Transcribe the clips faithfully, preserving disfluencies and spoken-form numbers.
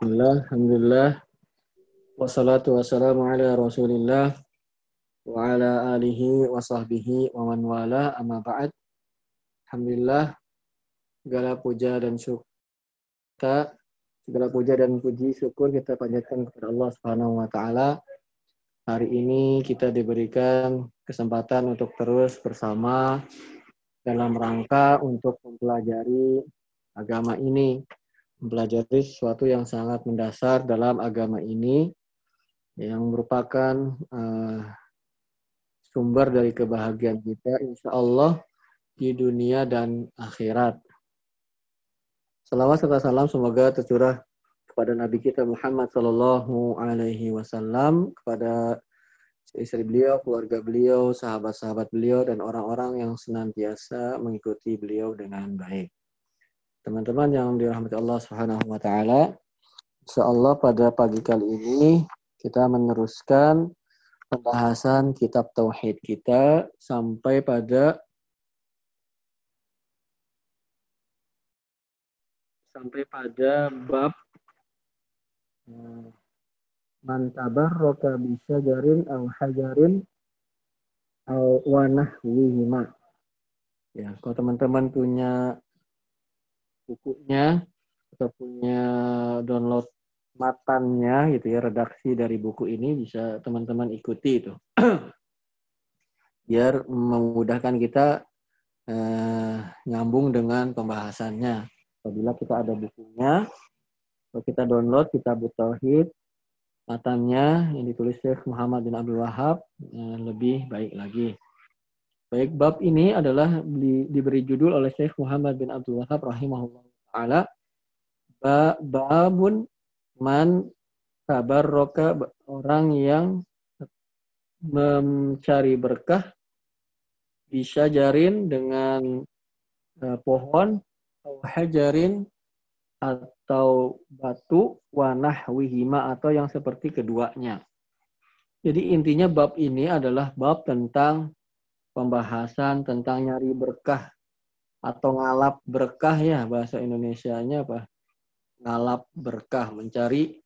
Alhamdulillah, wassalatu wassalamu ala Rasulillah wa ala alihi wa sahbihi wa man wala, amma ba'd. Alhamdulillah, segala puja dan syukur kita segala puja dan puji syukur kita panjatkan kepada Allah Subhanahu wa taala. Hari ini kita diberikan kesempatan untuk terus bersama dalam rangka untuk mempelajari agama ini, mempelajari sesuatu yang sangat mendasar dalam agama ini, yang merupakan uh, sumber dari kebahagiaan kita, insya Allah, di dunia dan akhirat. Salawat serta salam semoga tercurah kepada Nabi kita Muhammad Sallallahu Alaihi Wasallam, kepada istri beliau, keluarga beliau, sahabat-sahabat beliau, dan orang-orang yang senantiasa mengikuti beliau dengan baik. Teman-teman yang dirahmati Allah Subhanahu wa taala, insyaallah pada pagi kali ini kita meneruskan pembahasan kitab tauhid kita sampai pada sampai pada bab man tabarraka bi syajarin aw hajarin aw wa nahwihima. Ya, kalau teman-teman punya bukunya atau punya download matannya gitu ya, redaksi dari buku ini bisa teman-teman ikuti itu biar memudahkan kita eh, nyambung dengan pembahasannya. Apabila kita ada bukunya, kalau kita download Kitab Tauhid matannya yang ditulis Syekh Muhammad bin Abdul Wahhab, eh, lebih baik lagi. Baik, bab ini adalah di, diberi judul oleh Syekh Muhammad bin Abdul Wahhab rahimahullah ta'ala, babun man tabarroka, orang yang mencari berkah bisa jarin dengan uh, pohon, atau hajarin atau batu, wanah wihima atau yang seperti keduanya. Jadi intinya bab ini adalah bab tentang pembahasan tentang nyari berkah atau ngalap berkah, ya bahasa Indonesianya apa? Ngalap berkah, mencari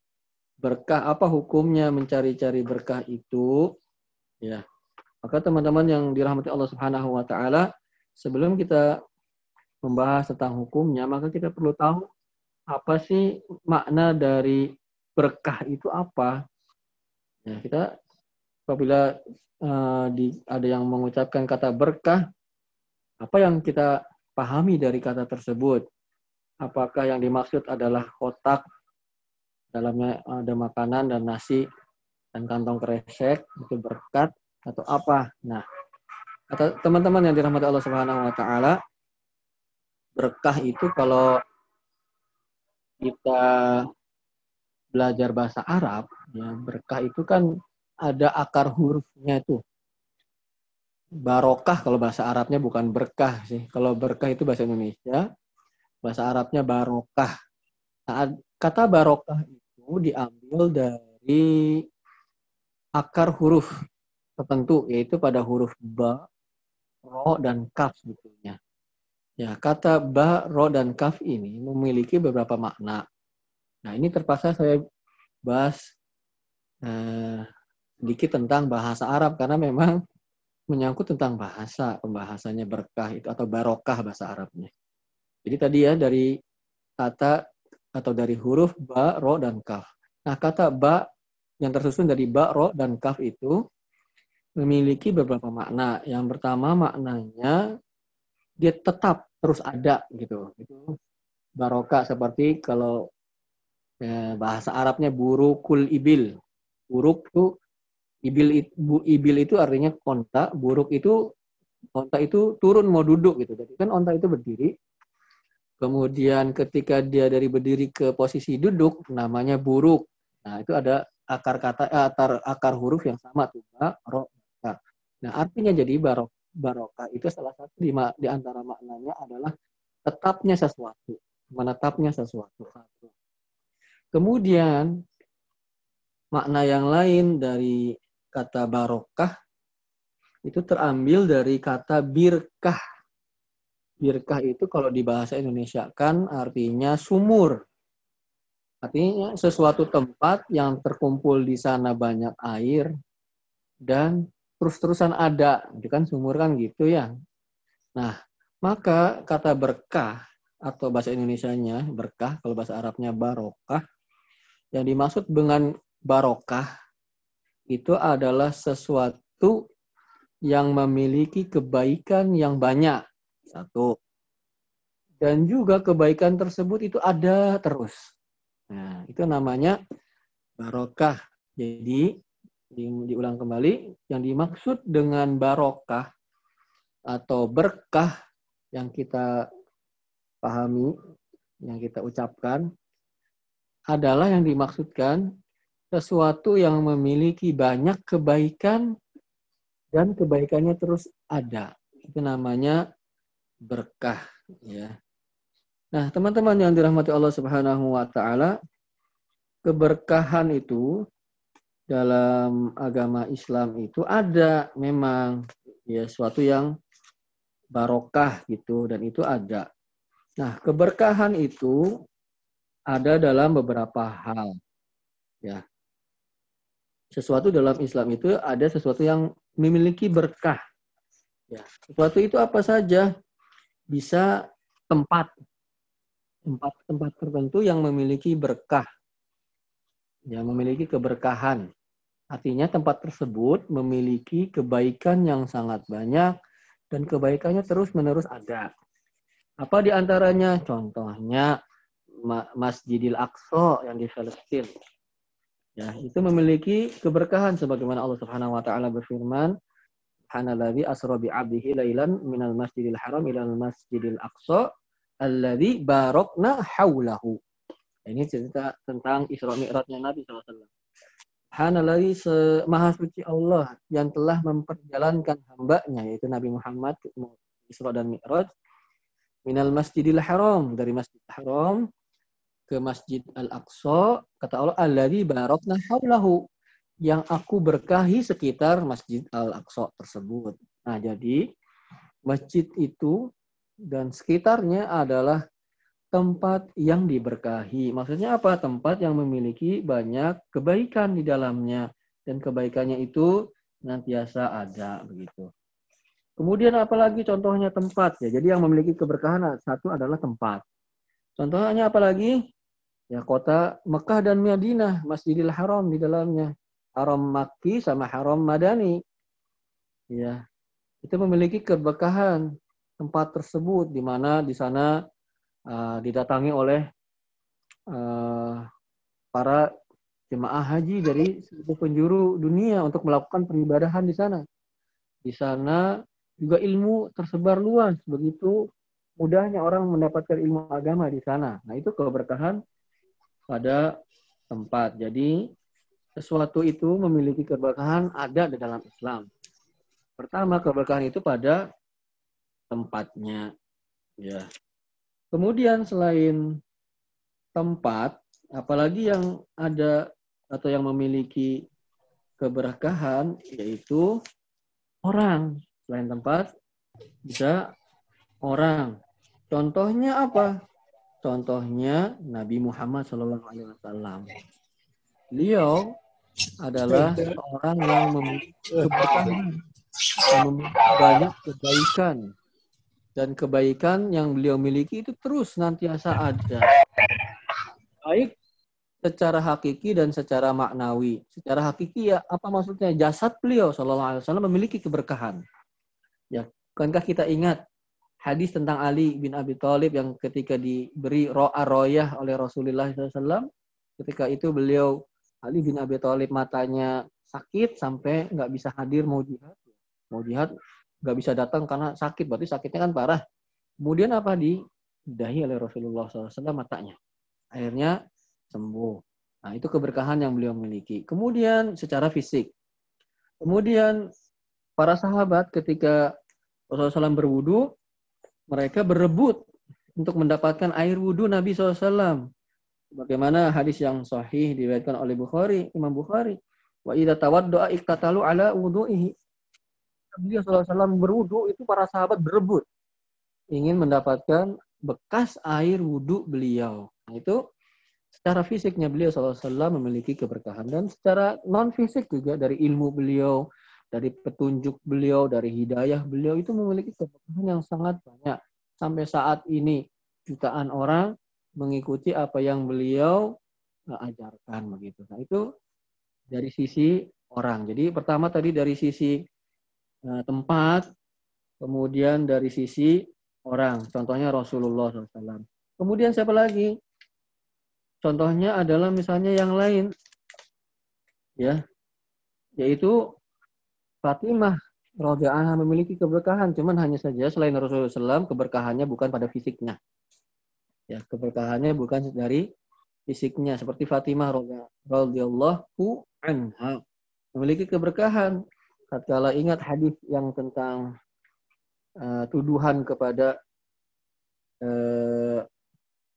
berkah. Apa hukumnya mencari-cari berkah itu? Ya. Maka teman-teman yang dirahmati Allah Subhanahu wa taala, sebelum kita membahas tentang hukumnya, maka kita perlu tahu apa sih makna dari berkah itu apa? Ya, kita apabila Uh, di, ada yang mengucapkan kata berkah, apa yang kita pahami dari kata tersebut? Apakah yang dimaksud adalah kotak, dalamnya ada makanan dan nasi dan kantong kresek, itu berkat atau apa? Nah, kata teman-teman yang dirahmati Allah Subhanahu wa taala, berkah itu kalau kita belajar bahasa Arab, ya, berkah itu kan ada akar hurufnya itu. Barokah kalau bahasa Arabnya, bukan berkah sih. Kalau berkah itu bahasa Indonesia, bahasa Arabnya barokah. Nah, kata barokah itu diambil dari akar huruf tertentu, yaitu pada huruf ba, ro, dan kaf sebetulnya. Ya, kata ba, ro, dan kaf ini memiliki beberapa makna. Nah, ini terpaksa saya bahas eh, sedikit tentang bahasa Arab, karena memang menyangkut tentang bahasa, pembahasannya berkah itu atau barokah bahasa Arabnya. Jadi tadi ya dari kata atau dari huruf ba, ro, dan kaf. Nah, kata ba yang tersusun dari ba, ro, dan kaf itu memiliki beberapa makna. Yang pertama, maknanya dia tetap terus ada gitu. Itu barokah, seperti kalau eh, bahasa Arabnya burukul ibil. Buruk itu Ibil, ibil itu artinya onta, buruk itu onta itu turun mau duduk gitu. Jadi kan onta itu berdiri, kemudian ketika dia dari berdiri ke posisi duduk namanya buruk. Nah, itu ada akar kata eh, akar, akar huruf yang sama tuh, ba, ro, kaf. Nah, artinya jadi barok, barokah itu salah satu di, di antara maknanya adalah tetapnya sesuatu, menetapnya sesuatu. Kemudian makna yang lain dari kata barokah itu terambil dari kata birkah. Birkah itu kalau di bahasa Indonesia kan artinya sumur. Artinya sesuatu tempat yang terkumpul di sana banyak air dan terus-terusan ada, itu kan sumur kan gitu ya. Nah, maka kata berkah atau bahasa Indonesianya berkah, kalau bahasa Arabnya barokah, yang dimaksud dengan barokah itu adalah sesuatu yang memiliki kebaikan yang banyak, satu. Dan juga kebaikan tersebut itu ada terus. Nah, itu namanya barokah. Jadi, di, diulang kembali, yang dimaksud dengan barokah atau berkah yang kita pahami, yang kita ucapkan, adalah yang dimaksudkan sesuatu yang memiliki banyak kebaikan dan kebaikannya terus ada. Itu namanya berkah, ya. Nah, teman-teman yang dirahmati Allah Subhanahu wa taala, keberkahan itu dalam agama Islam itu ada memang, ya, suatu yang barokah gitu, dan itu ada. Nah, keberkahan itu ada dalam beberapa hal, ya. Sesuatu dalam Islam itu ada sesuatu yang memiliki berkah, ya. Sesuatu itu apa saja, bisa tempat tempat-tempat tertentu yang memiliki berkah, yang memiliki keberkahan. Artinya tempat tersebut memiliki kebaikan yang sangat banyak dan kebaikannya terus-menerus ada. Apa di antaranya? Contohnya Masjidil Aqsa yang di Palestina. Ya, itu memiliki keberkahan sebagaimana Allah Subhanahu wa taala berfirman, "Subhanalladzi asra bi 'abdihi lailan minal Masjidil Haram ilal Masjidil Aqsa." Alladzi barokna haulahu. Ini cerita tentang Isra Mi'rajnya Nabi sallallahu alaihi wasallam. Subhanalladzi, maha suci Allah yang telah memperjalankan hambanya, yaitu Nabi Muhammad, Isra dan Mi'raj, minal Masjidil Haram, dari Masjid Haram ke Masjid Al-Aqsa. Kata Allah, alladzi barokna haulahu, yang aku berkahi sekitar Masjid Al-Aqsa tersebut. Nah, jadi masjid itu dan sekitarnya adalah tempat yang diberkahi. Maksudnya apa? Tempat yang memiliki banyak kebaikan di dalamnya. Dan kebaikannya itu nantiasa ada. Begitu. Kemudian apalagi contohnya tempat. Ya, jadi yang memiliki keberkahan satu adalah tempat. Contohnya apalagi? Ya, kota Mekah dan Madinah. Masjidil Haram di dalamnya. Haram Maki sama Haram Madani. Ya, itu memiliki keberkahan. Tempat tersebut di mana di sana uh, didatangi oleh uh, para jemaah haji dari seluruh penjuru dunia untuk melakukan peribadahan di sana. Di sana juga ilmu tersebar luas, begitu mudahnya orang mendapatkan ilmu agama di sana. Nah, itu keberkahan pada tempat. Jadi sesuatu itu memiliki keberkahan ada di dalam Islam. Pertama, keberkahan itu pada tempatnya, ya. Kemudian selain tempat, apalagi yang ada atau yang memiliki keberkahan, yaitu orang. Selain tempat, bisa orang. Contohnya apa? Contohnya Nabi Muhammad Shallallahu Alaihi Wasallam. Beliau adalah orang yang memiliki keberkahan, yang memiliki banyak kebaikan. Dan kebaikan yang beliau miliki itu terus nantiasa ada. Baik secara hakiki dan secara maknawi. Secara hakiki, ya, apa maksudnya? Jasad beliau sallallahu alaihi wasallam memiliki keberkahan. Ya, bukankah kita ingat hadis tentang Ali bin Abi Thalib yang ketika diberi ro'a royah oleh Rasulullah sallallahu alaihi wasallam, ketika itu beliau, Ali bin Abi Thalib, matanya sakit sampai nggak bisa hadir mau jihad. Mau jihad nggak bisa datang karena sakit, berarti sakitnya kan parah. Kemudian apa? Dibedahi oleh Rasulullah sallallahu alaihi wasallam matanya. Akhirnya sembuh. Nah, itu keberkahan yang beliau miliki. Kemudian secara fisik. Kemudian para sahabat ketika Rasulullah sallallahu alaihi wasallam berwudu, mereka berebut untuk mendapatkan air wudu Nabi sallallahu alaihi wasallam. Bagaimana hadis yang sahih diriwayatkan oleh Bukhari, Imam Bukhari. Wa idza tawaddaa iktatalu ala wudu'ihi. Beliau sallallahu alaihi wasallam berwudu itu para sahabat berebut ingin mendapatkan bekas air wudu beliau. Nah, itu Secara fisiknya beliau shallallahu alaihi wasallam memiliki keberkahan, dan secara non-fisik juga dari ilmu beliau, dari petunjuk beliau, dari hidayah beliau itu memiliki keberkahan yang sangat banyak. Sampai saat ini jutaan orang mengikuti apa yang beliau ajarkan begitu. Nah itu dari sisi orang. Jadi pertama tadi dari sisi nah, tempat, kemudian dari sisi orang. Contohnya Rasulullah shallallahu alaihi wasallam. Kemudian siapa lagi? Contohnya adalah misalnya yang lain, ya, yaitu Fatimah radhiyallahu anha memiliki keberkahan, cuman hanya saja selain Rasulullah shallallahu alaihi wasallam keberkahannya bukan pada fisiknya, ya, keberkahannya bukan dari fisiknya. Seperti Fatimah radhiyallahu anha memiliki keberkahan. Tatkala ingat hadis yang tentang uh, tuduhan kepada uh,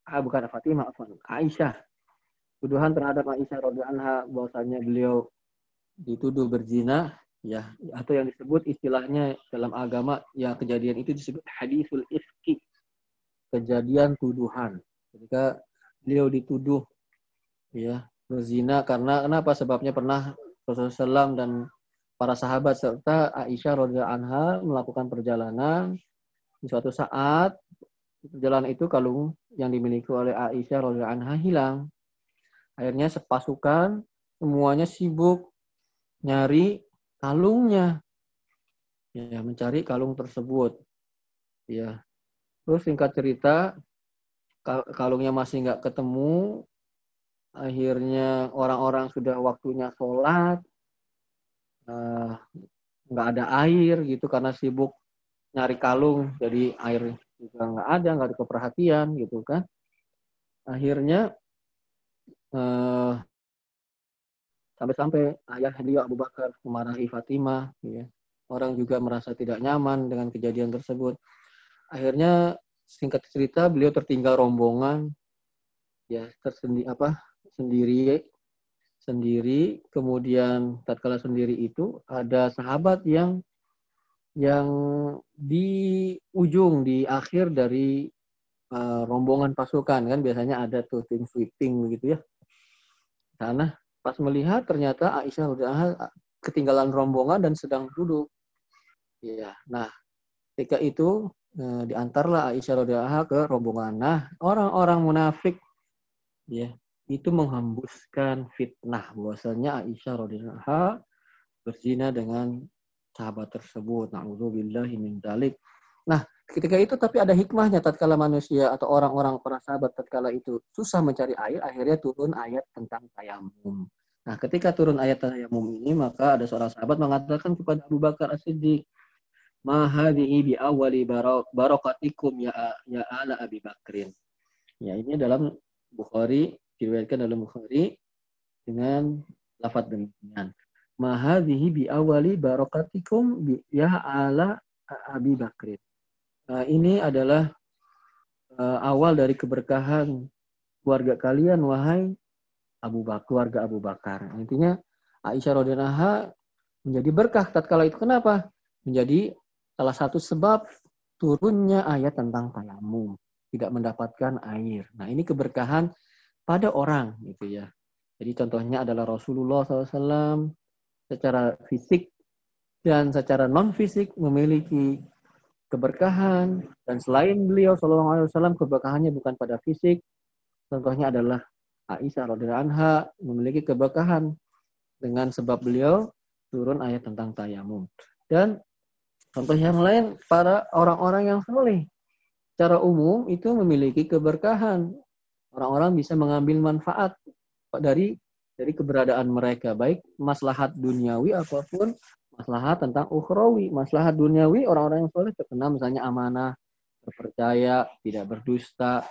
Ah, bukan Fatimah, Aisyah. Tuduhan terhadap Aisyah radhiyallahu anha bahwasanya beliau dituduh berzina, ya, atau yang disebut istilahnya dalam agama, ya, kejadian itu disebut hadisul ifki, kejadian tuduhan. Ketika beliau dituduh, ya, berzina karena kenapa? Sebabnya pernah Rasulullah shallallahu alaihi wasallam dan para sahabat serta Aisyah radhiyallahu anha melakukan perjalanan di suatu saat. Perjalanan itu kalung yang dimiliki oleh Aisyah radhiyallahu anha hilang. Akhirnya sepasukan semuanya sibuk nyari kalungnya, ya, mencari kalung tersebut, ya. Terus singkat cerita kalungnya masih nggak ketemu. Akhirnya orang-orang sudah waktunya sholat, nggak uh, ada air gitu karena sibuk nyari kalung, jadi air juga nggak ada, nggak ada keperhatian gitu kan. Akhirnya eh, sampai-sampai ayah beliau Abu Bakar memarahi Fatimah, ya. Orang juga merasa tidak nyaman dengan kejadian tersebut. Akhirnya singkat cerita beliau tertinggal rombongan, ya, tersendi apa sendiri sendiri. Kemudian tatkala sendiri itu ada sahabat yang yang di ujung, di akhir dari uh, rombongan pasukan. Kan biasanya ada tuh tim sweeping begitu ya. Karena pas melihat ternyata Aisyah udah ketinggalan rombongan dan sedang duduk. Ya, nah ketika itu uh, diantarlah Aisyah radhiyallahu anha ke rombongan. Nah, orang-orang munafik, ya, itu menghembuskan fitnah bahwasanya Aisyah radhiyallahu anha berzina dengan sahabat tersebut. Na'udzubillahi min dzalik. Nah, ketika itu tapi ada hikmahnya. Tatkala manusia atau orang-orang para sahabat tatkala itu susah mencari air, akhirnya turun ayat tentang tayamum. Nah, ketika turun ayat tayamum ini, maka ada seorang sahabat mengatakan kepada Abu Bakar As-Sidq, "Ma hadhihi bi awwali barakatikum ya ya ala Abi Bakrin." Ya, ini dalam Bukhari, diriwayatkan dalam Bukhari dengan lafaz demikian. Mahadhihi bi awali barakatikum bi ya ala Abi Bakrin. Nah, ini adalah uh, awal dari keberkahan keluarga kalian wahai Abu Bakar, keluarga Abu Bakar. Intinya Aisyah radhiyallahu anha menjadi berkah tatkala itu. Kenapa? Menjadi salah satu sebab turunnya ayat tentang tayamum, tidak mendapatkan air. Nah, ini keberkahan pada orang gitu ya. Jadi contohnya adalah Rasulullah shallallahu alaihi wasallam secara fisik dan secara non-fisik memiliki keberkahan, dan selain beliau shallallahu alaihi wasallam keberkahannya bukan pada fisik. Contohnya adalah Aisyah radhiyallahu anha memiliki keberkahan dengan sebab beliau turun ayat tentang tayamum. Dan contoh yang lain, para orang-orang yang soleh secara umum itu memiliki keberkahan. Orang-orang bisa mengambil manfaat dari dari keberadaan mereka, baik maslahat duniawi apapun maslahat tentang ukhrawi. Maslahat duniawi, orang-orang yang soleh terkena misalnya amanah, terpercaya, tidak berdusta.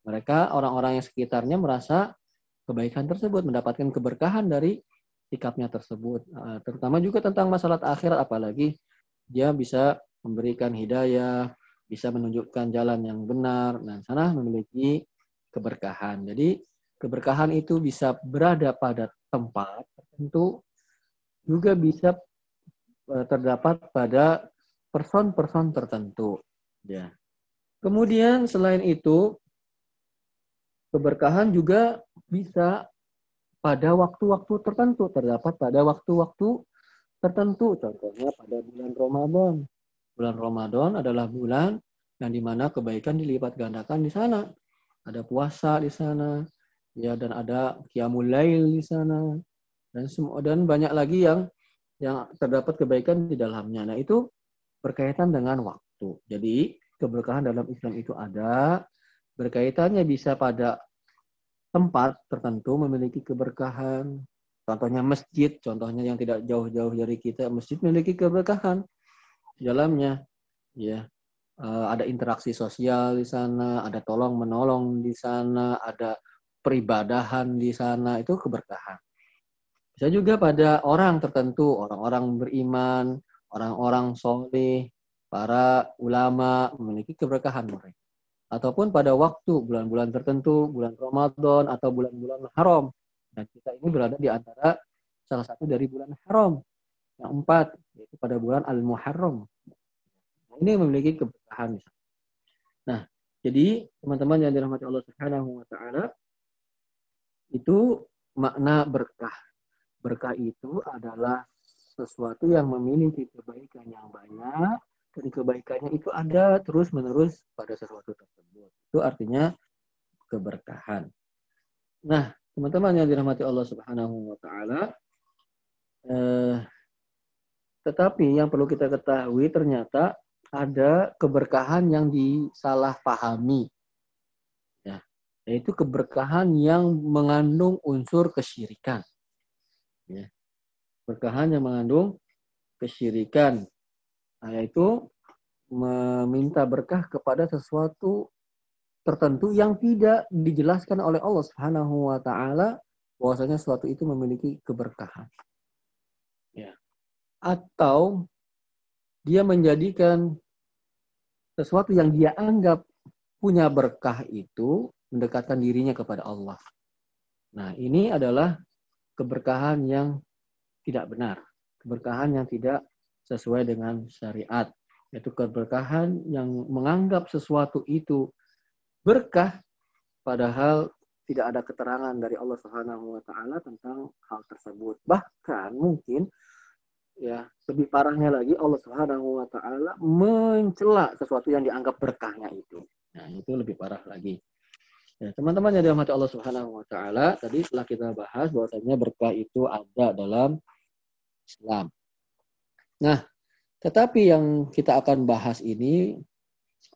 Mereka orang-orang yang sekitarnya merasa kebaikan tersebut, mendapatkan keberkahan dari sikapnya tersebut. Terutama juga tentang masalah akhirat, apalagi dia bisa memberikan hidayah, bisa menunjukkan jalan yang benar, dan sana memiliki keberkahan. Jadi keberkahan itu bisa berada pada tempat tertentu, juga bisa terdapat pada person-person tertentu. Ya. Kemudian selain itu, keberkahan juga bisa pada waktu-waktu tertentu, terdapat pada waktu-waktu tertentu. Contohnya pada bulan Ramadan. Bulan Ramadan adalah bulan yang dimana kebaikan dilipat gandakan di sana. Ada puasa di sana, ya, dan ada qiyamul lail di sana, dan semua, dan banyak lagi yang yang terdapat kebaikan di dalamnya. Nah, itu berkaitan dengan waktu. Jadi keberkahan dalam Islam itu ada, berkaitannya bisa pada tempat tertentu memiliki keberkahan. Contohnya masjid, contohnya yang tidak jauh-jauh dari kita, masjid memiliki keberkahan di dalamnya. Ya, e, ada interaksi sosial di sana, ada tolong menolong di sana, ada peribadahan di sana, itu keberkahan. Bisa juga pada orang tertentu, orang-orang beriman, orang-orang soleh, para ulama memiliki keberkahan mereka. Ataupun pada waktu bulan-bulan tertentu, bulan Ramadan atau bulan-bulan haram. Dan kita ini berada di antara salah satu dari bulan haram. Yang empat, yaitu pada bulan Al-Muharram. Nah, ini memiliki keberkahan. Nah, jadi teman-teman yang dirahmati Allah Subhanahu wa taala, itu makna berkah. Berkah itu adalah sesuatu yang memiliki kebaikan yang banyak. Dan kebaikannya itu ada terus-menerus pada sesuatu tersebut. Itu artinya keberkahan. Nah, teman-teman yang dirahmati Allah Subhanahu wa taala, eh, tetapi yang perlu kita ketahui ternyata ada keberkahan yang disalahpahami. Ya, yaitu keberkahan yang mengandung unsur kesyirikan. Ya. Keberkahan yang mengandung kesyirikan. Nah, yaitu meminta berkah kepada sesuatu tertentu yang tidak dijelaskan oleh Allah Subhanahu wa taala bahwasanya sesuatu itu memiliki keberkahan. Ya. Atau dia menjadikan sesuatu yang dia anggap punya berkah itu mendekatkan dirinya kepada Allah. Nah, ini adalah keberkahan yang tidak benar, keberkahan yang tidak sesuai dengan syariat, yaitu keberkahan yang menganggap sesuatu itu berkah padahal tidak ada keterangan dari Allah Subhanahu wa taala tentang hal tersebut. Bahkan mungkin ya lebih parahnya lagi, Allah Subhanahu wa taala mencela sesuatu yang dianggap berkahnya itu. Nah, itu lebih parah lagi. Ya, teman-teman yang dirahmati Allah Subhanahu wa taala, tadi telah kita bahas bahwasanya berkah itu ada dalam Islam. Nah, tetapi yang kita akan bahas ini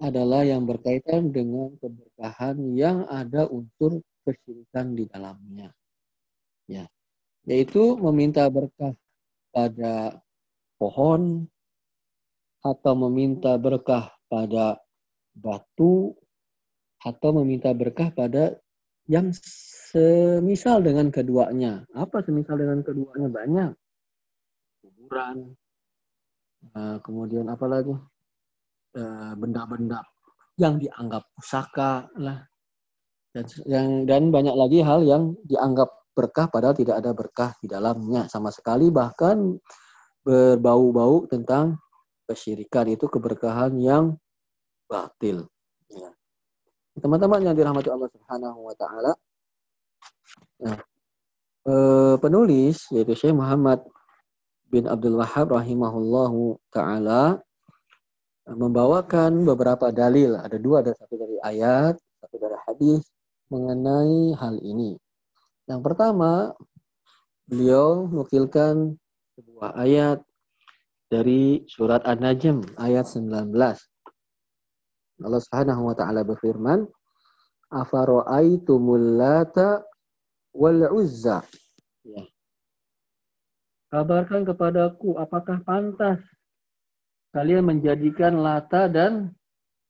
adalah yang berkaitan dengan keberkahan yang ada unsur kesyirikan di dalamnya. Ya, yaitu meminta berkah pada pohon, atau meminta berkah pada batu, atau meminta berkah pada yang semisal dengan keduanya. Apa semisal dengan keduanya? Banyak. Kuburan, Uh, kemudian apa lagi, uh, benda-benda yang dianggap pusaka lah, dan yang, dan banyak lagi hal yang dianggap berkah padahal tidak ada berkah di dalamnya sama sekali, bahkan berbau-bau tentang kesyirikan. Itu keberkahan yang batil. Ya. Teman-teman yang dirahmati Allah Subhanahu wa taala, nah, uh, penulis yaitu Syekh Muhammad bin Abdul Wahhab rahimahullahu ta'ala membawakan beberapa dalil. Ada dua, ada satu dari ayat, satu dari hadis mengenai hal ini. Yang pertama, beliau nukilkan sebuah ayat dari surat An-Najm ayat sembilan belas. Allah Subhanahu wa ta'ala berfirman, "Afara'aitumul Lata wal Uzzā." Ya. Kabarkan kepadaku, apakah pantas kalian menjadikan Lata dan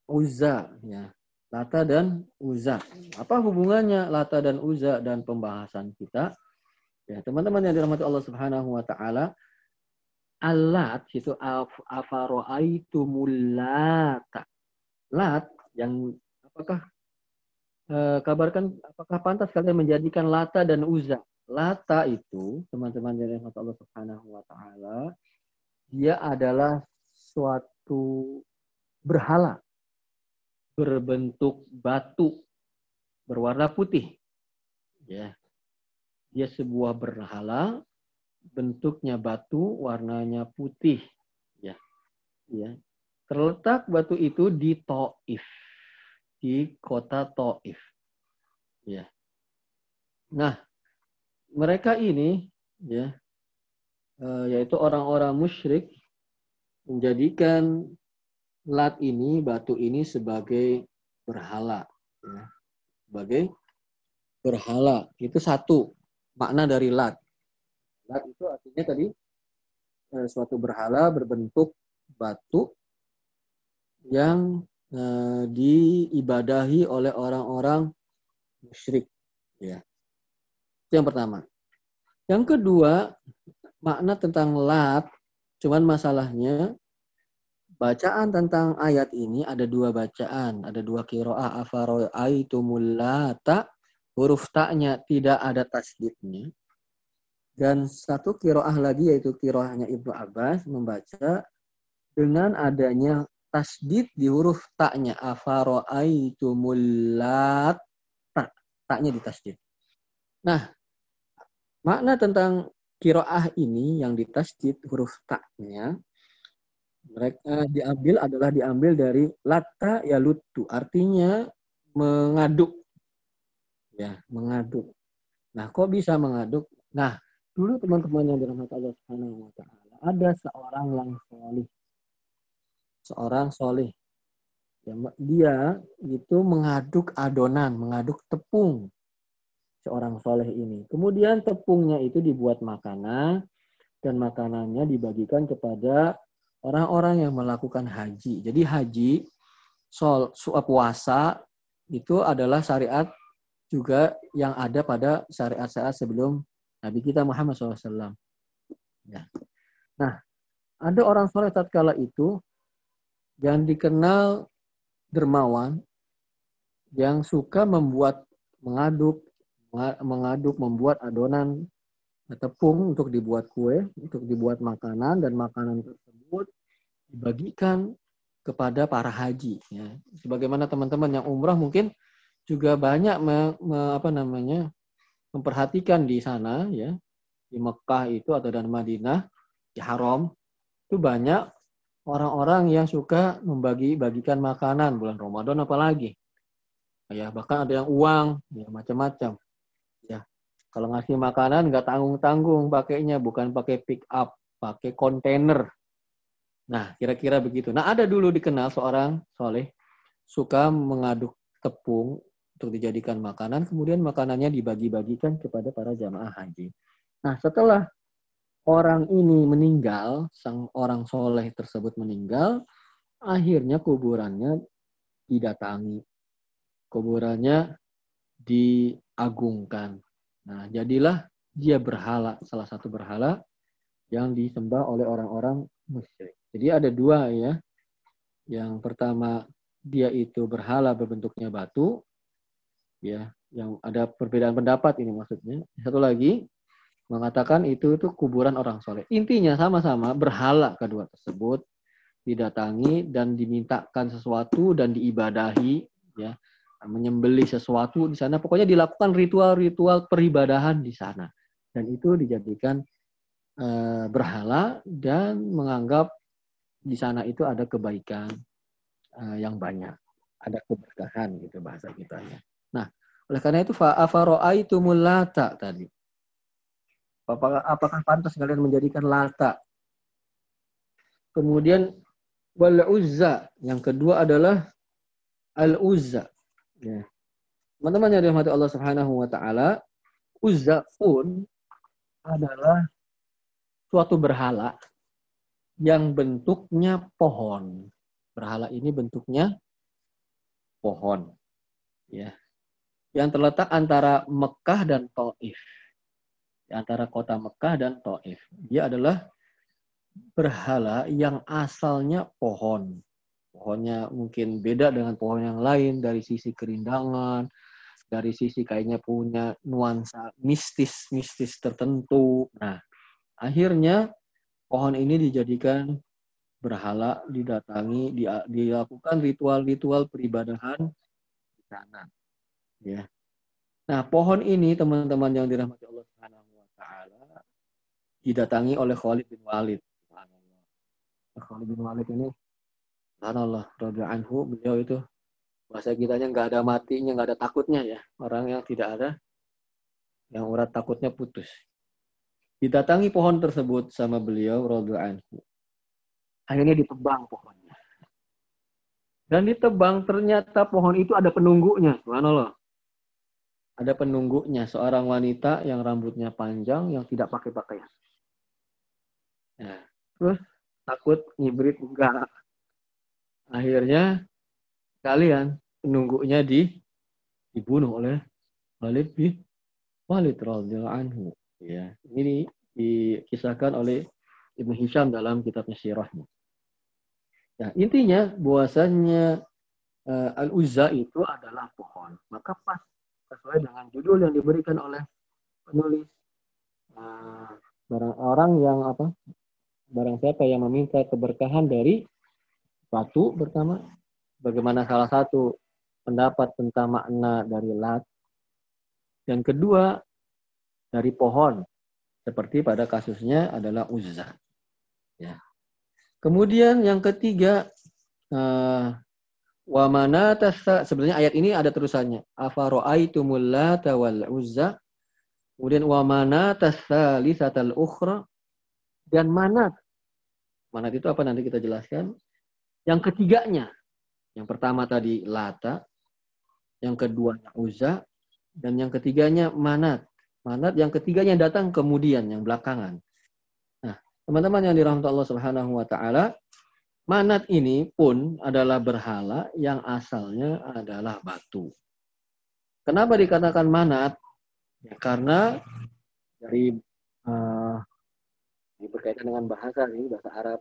Uzzā? Ya. Lata dan Uzzā. Apa hubungannya Lata dan Uzzā dan pembahasan kita? Ya, teman-teman yang dirahmati Allah Subhanahu wa taala, Al-Lat itu afara'aitumul Lata. Lat yang apakah eh, kabarkan apakah pantas kalian menjadikan Lata dan Uzzā? Lata itu, teman-teman dari Allah Subhanahu wa taala, dia adalah suatu berhala berbentuk batu berwarna putih. ya. Dia sebuah berhala, bentuknya batu, warnanya putih, ya. Ya. Terletak batu itu di Taif, di kota Taif. Ya. Nah, mereka ini, ya, yaitu orang-orang musyrik, menjadikan lat ini, batu ini sebagai berhala, ya. Sebagai berhala. Itu satu makna dari lat. Lat itu artinya tadi suatu berhala berbentuk batu yang eh, diibadahi oleh orang-orang musyrik, ya. Itu yang pertama. Yang kedua, makna tentang lat, cuman masalahnya bacaan tentang ayat ini ada dua bacaan, ada dua qiraah, afara'aitumul lata, huruf ta'nya tidak ada tasdidnya. Dan satu qiraah lagi yaitu qiraahnya Ibnu Abbas membaca dengan adanya tasdid di huruf ta'nya, afara'aitumul lata, ta'nya ditasdid. Nah, makna tentang qiraah ini yang ditasdid huruf ta'nya, mereka diambil adalah diambil dari lata ya lutu, artinya mengaduk, ya, mengaduk. Nah, kok bisa mengaduk? Nah, dulu teman-teman yang dirahmati Allah Subhanahu wa taala, ada seorang yang saleh. Seorang soleh, dia itu mengaduk adonan, mengaduk tepung, seorang soleh ini. Kemudian tepungnya itu dibuat makanan dan makanannya dibagikan kepada orang-orang yang melakukan haji. Jadi haji, sol, puasa itu adalah syariat juga yang ada pada syariat-syariat sebelum Nabi kita Muhammad shallallahu alaihi wasallam. Ya. Nah, ada orang soleh tatkala itu yang dikenal dermawan, yang suka membuat mengaduk, mengaduk membuat adonan tepung untuk dibuat kue, untuk dibuat makanan, dan makanan tersebut dibagikan kepada para haji. Ya. Sebagaimana teman-teman yang umrah mungkin juga banyak me, me, apa namanya memperhatikan di sana, ya, di Mekah itu atau dan Madinah, di Haram itu banyak orang-orang yang suka membagi-bagikan makanan bulan Ramadan apalagi. Ya, bahkan ada yang uang, ya, macam-macam. Ya. Kalau ngasih makanan nggak tanggung-tanggung pakainya, bukan pakai pick up, pakai kontainer. Nah, kira-kira begitu. Nah, ada dulu dikenal seorang soleh suka mengaduk tepung untuk dijadikan makanan, kemudian makanannya dibagi-bagikan kepada para jamaah haji. Nah, setelah orang ini meninggal, sang orang soleh tersebut meninggal, akhirnya kuburannya didatangi. Kuburannya diagungkan. Nah, jadilah dia berhala, salah satu berhala yang disembah oleh orang-orang musyrik. Jadi ada dua, ya. Yang pertama, dia itu berhala berbentuknya batu, ya, yang ada perbedaan pendapat ini maksudnya. Satu lagi mengatakan itu itu kuburan orang soleh. Intinya sama-sama berhala kedua tersebut didatangi dan dimintakan sesuatu dan diibadahi, ya, menyembelih sesuatu di sana. Pokoknya dilakukan ritual-ritual peribadahan di sana. Dan itu dijadikan e, berhala dan menganggap di sana itu ada kebaikan e, yang banyak, ada keberkahan gitu bahasa kitanya. Nah, oleh karena itu fa'afara'aitumul lata tadi. Apakah, apakah pantas kalian menjadikan Lata? Kemudian wal Uzzā, yang kedua adalah al Uzzā. Ya. Teman-teman yang dirahmati Allah Subhanahu wa taala, Uzzā pun adalah suatu berhala yang bentuknya pohon. Berhala ini bentuknya pohon. Ya. Yang terletak antara Mekah dan Taif. Antara kota Mekah dan Taif. Dia adalah berhala yang asalnya pohon. Pohonnya mungkin beda dengan pohon yang lain dari sisi kerindangan, dari sisi kayaknya punya nuansa mistis-mistis tertentu. Nah, akhirnya pohon ini dijadikan berhala, didatangi, dilakukan ritual-ritual peribadahan di sana. Ya. Nah, pohon ini teman-teman yang dirahmati Allah Subhanahu wa taala didatangi oleh Khalid bin Walid. Khalid bin Walid ini subhanallah radhiyallahu anhu, beliau itu bahasa kitanya nggak ada matinya, nggak ada takutnya ya. Orang yang tidak ada yang urat takutnya putus. Didatangi pohon tersebut sama beliau radhiyallahu anhu. Akhirnya ditebang pohonnya. Dan ditebang ternyata pohon itu ada penunggunya, subhanallah. Ada penunggunya, seorang wanita yang rambutnya panjang yang tidak pakai pakaian. Nah, terus takut ngibrit enggak. Akhirnya kalian penunggunya di dibunuh oleh Khalid bin Walid radhiyallahu anhu. Ya, ini dikisahkan oleh Ibnu Hisyam dalam kitabnya Sirahnya. Nah, intinya bahwasannya uh, Al-Uzzā itu adalah pohon. Maka pas sesuai dengan judul yang diberikan oleh penulis, uh, barang orang yang apa? Barang siapa yang meminta keberkahan dari batu pertama, bagaimana salah satu pendapat tentang makna dari lat, dan kedua dari pohon, seperti pada kasusnya adalah Uzzā. Ya. Kemudian yang ketiga, uh, wa manata, sebenarnya ayat ini ada terusannya, afara'aitumul lata wal Uzzā, kemudian wa manata tsalisatal ukhra, dan Manat. Manat itu apa nanti kita jelaskan. Yang ketiganya. Yang pertama tadi Lata. Yang kedua Uzzā. Dan yang ketiganya Manat. Manat yang ketiganya datang kemudian. Yang belakangan. Nah, teman-teman yang dirahmati Allah Subhanahu wa ta'ala. Manat ini pun adalah berhala yang asalnya adalah batu. Kenapa dikatakan Manat? Ya, karena dari... Uh, ini berkaitan dengan bahasa ini, bahasa Arab.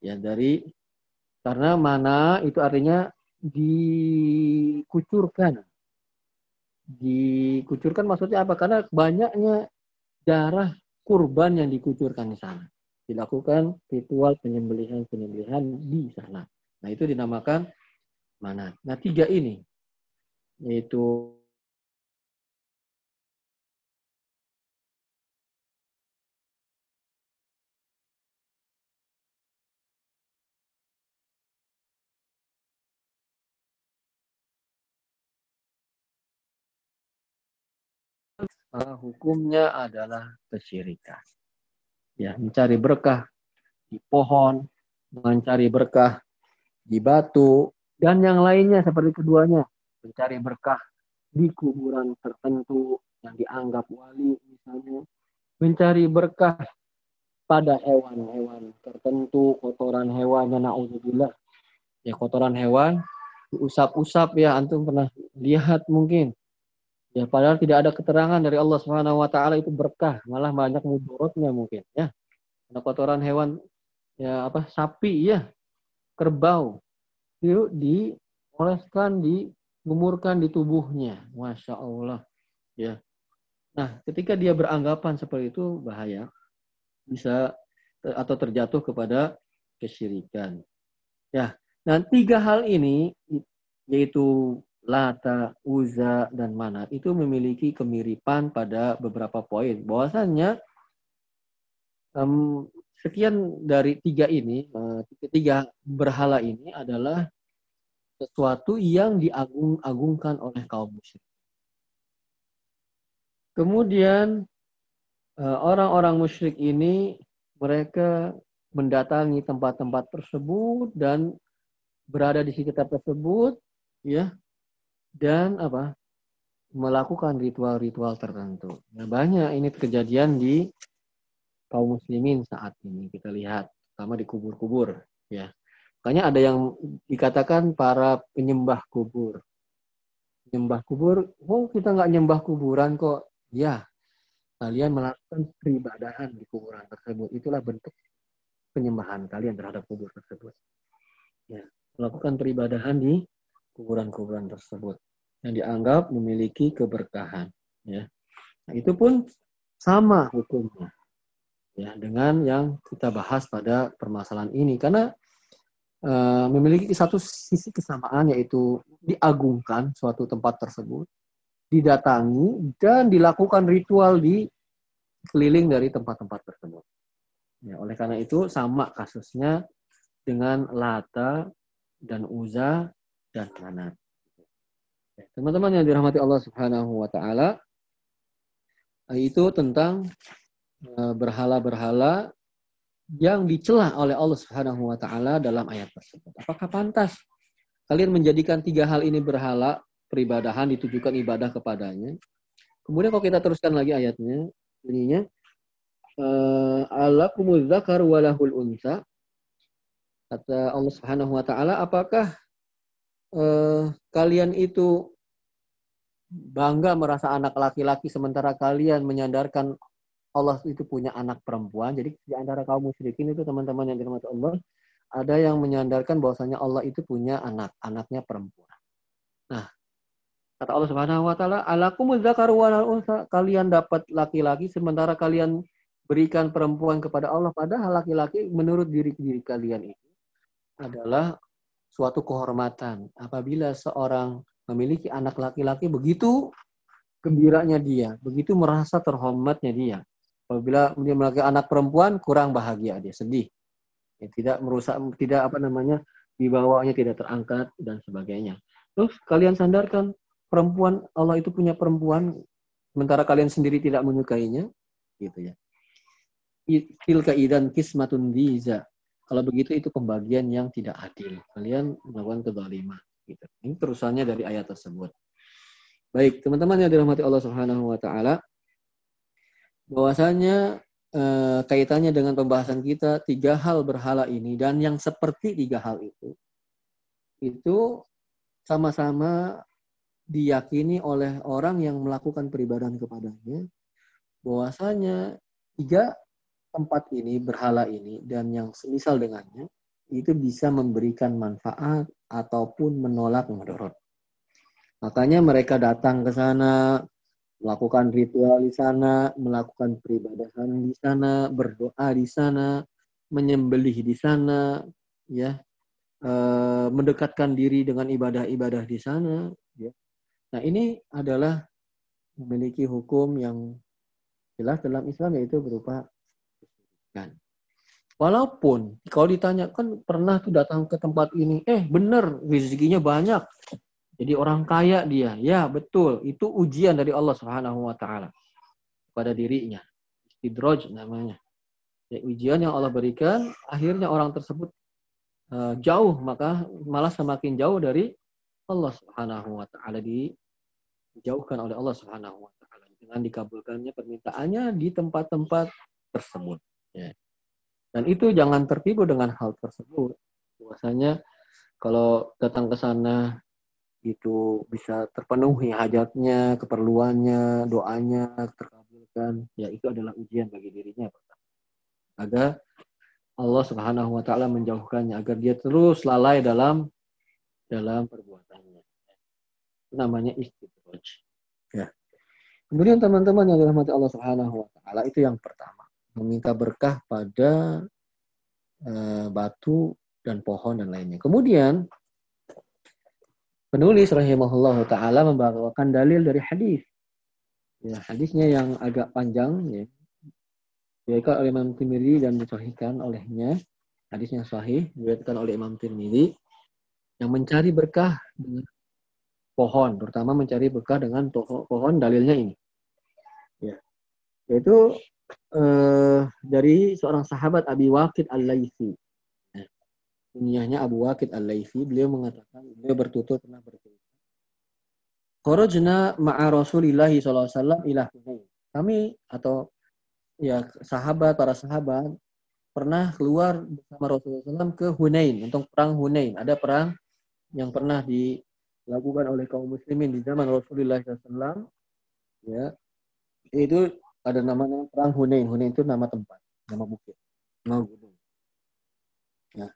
Ya, dari karena mana itu artinya dikucurkan. Dikucurkan maksudnya apa? Karena banyaknya darah kurban yang dikucurkan di sana. Dilakukan ritual penyembelihan-penyembelihan di sana. Nah, itu dinamakan mana. Nah, tiga ini yaitu hukumnya adalah kesyirikan. Ya, mencari berkah di pohon, mencari berkah di batu, dan yang lainnya seperti keduanya. Mencari berkah di kuburan tertentu yang dianggap wali misalnya. Mencari berkah pada hewan-hewan tertentu, kotoran hewannya na'udzubillah. Ya, kotoran hewan diusap-usap ya, antum pernah lihat mungkin. Ya, padahal tidak ada keterangan dari Allah Subhanahu wa taala itu berkah, malah banyak mudaratnya mungkin ya. Ada kotoran hewan ya apa sapi ya, kerbau. Itu dioleskan, digumurkan di tubuhnya. Masya Allah. Ya. Nah, ketika dia beranggapan seperti itu bahaya, bisa ter- atau terjatuh kepada kesyirikan. Ya, nah tiga hal ini yaitu Lata, Uzzā, dan Manat itu memiliki kemiripan pada beberapa poin. Bahwasannya um, sekian dari tiga ini, uh, ketiga berhala ini adalah sesuatu yang diagung-agungkan oleh kaum musyrik. Kemudian uh, orang-orang musyrik ini mereka mendatangi tempat-tempat tersebut dan berada di sekitar tersebut, ya. Dan apa melakukan ritual-ritual tertentu. Nah, banyak ini kejadian di kaum muslimin saat ini kita lihat, terutama di kubur-kubur. Ya, makanya ada yang dikatakan para penyembah kubur. Penyembah kubur, oh kita nggak nyembah kuburan kok. Ya, kalian melakukan peribadahan di kuburan tersebut. Itulah bentuk penyembahan kalian terhadap kubur tersebut. Ya, melakukan peribadahan di kuburan-kuburan tersebut yang dianggap memiliki keberkahan, ya. Nah, itu pun sama hukumnya, ya, dengan yang kita bahas pada permasalahan ini, karena e, memiliki satu sisi kesamaan yaitu diagungkan suatu tempat tersebut, didatangi dan dilakukan ritual di keliling dari tempat-tempat tersebut. Ya, oleh karena itu sama kasusnya dengan Lata dan Uzzā dan Manat. Ya, teman-teman yang dirahmati Allah Subhanahu wa taala, itu tentang berhala-berhala yang dicela oleh Allah Subhanahu wa taala dalam ayat tersebut. Apakah pantas kalian menjadikan tiga hal ini berhala? Peribadahan ditujukan ibadah kepadanya. Kemudian kalau kita teruskan lagi ayatnya, bunyinya Alakumuz dzakar wa lahul unsa. Kata Allah Subhanahu wa taala, apakah eh, kalian itu bangga merasa anak laki-laki sementara kalian menyandarkan Allah itu punya anak perempuan? Jadi di antara kaum musyrikin itu teman-teman yang dirahmati Allah, ada yang menyandarkan bahwasanya Allah itu punya anak, anaknya perempuan. Nah, kata Allah Subhanahu wa taala, alakumuz dzakaru wal unsa, kalian dapat laki-laki sementara kalian berikan perempuan kepada Allah, padahal laki-laki menurut diri diri kalian itu adalah suatu kehormatan. Apabila seorang memiliki anak laki-laki, begitu gembiranya dia, begitu merasa terhormatnya dia. Apabila dia memiliki anak perempuan, kurang bahagia dia, sedih. Ya, tidak merusak, tidak apa namanya, dibawanya tidak terangkat dan sebagainya. Terus kalian sandarkan perempuan, Allah itu punya perempuan, sementara kalian sendiri tidak menyukainya, gitu ya. Tilka idzan qismatun dhiza. Kalau begitu itu pembagian yang tidak adil. Kalian melakukan kezaliman, gitu. Ini terusannya dari ayat tersebut. Baik, teman-teman yang dirahmati Allah Subhanahu wa taala, bahwasanya eh, kaitannya dengan pembahasan kita tiga hal berhala ini dan yang seperti tiga hal itu itu sama-sama diyakini oleh orang yang melakukan peribadahan kepadanya, bahwasanya tiga tempat ini, berhala ini, dan yang semisal dengannya, itu bisa memberikan manfaat ataupun menolak mudarat. Makanya mereka datang ke sana, melakukan ritual di sana, melakukan peribadahan di sana, berdoa di sana, menyembelih di sana, ya, e, mendekatkan diri dengan ibadah-ibadah di sana, ya. Nah, ini adalah memiliki hukum yang jelas dalam Islam, yaitu berupa kan. Walaupun kalau ditanya, kan pernah tuh datang ke tempat ini, eh benar rezekinya banyak, jadi orang kaya dia, ya betul, itu ujian dari Allah Subhanahu wa taala pada dirinya, istidraj namanya, ya, ujian yang Allah berikan, akhirnya orang tersebut uh, jauh, maka malah semakin jauh dari Allah Subhanahu wa taala, di dijauhkan oleh Allah Subhanahu wa taala dengan dikabulkannya permintaannya di tempat-tempat tersebut, ya. Dan itu jangan tertipu dengan hal tersebut. Bahwasanya kalau datang ke sana itu bisa terpenuhi hajatnya, keperluannya, doanya terkabulkan, ya itu adalah ujian bagi dirinya, agar Allah Subhanahu wa taala menjauhkannya, agar dia terus lalai dalam dalam perbuatannya. Namanya istidraj. Ya. Kemudian teman-teman yang dirahmati Allah Subhanahu wa taala, itu yang pertama, meminta berkah pada e, batu dan pohon dan lainnya. Kemudian penulis rahimahullahu taala membawakan dalil dari hadis. Ya, hadisnya yang agak panjang ya. Diriwayatkan oleh Imam Tirmizi dan disahihkan olehnya. Hadisnya sahih, diriwayatkan oleh Imam Tirmizi. Yang mencari berkah dengan pohon, terutama mencari berkah dengan toho, pohon, dalilnya ini, ya, yaitu eh, dari seorang sahabat Abi Waqid Al-Layfi, ya, kunyahnya Abu Waqid Al-Layfi. Beliau mengatakan, beliau bertutur pernah berkata, "Kharajna ma'a Rasulillah sallallahu alaihi wasallam ila Hunain." Kami atau ya sahabat, para sahabat pernah keluar bersama Rasulullah sallallahu alaihi wasallam ke Hunain, untuk perang Hunain. Ada perang yang pernah dilakukan oleh kaum muslimin di zaman Rasulullah sallallahu alaihi wasallam, ya, itu ada namanya perang Hunain. Hunain itu nama tempat, nama bukit, nama gunung. Ya.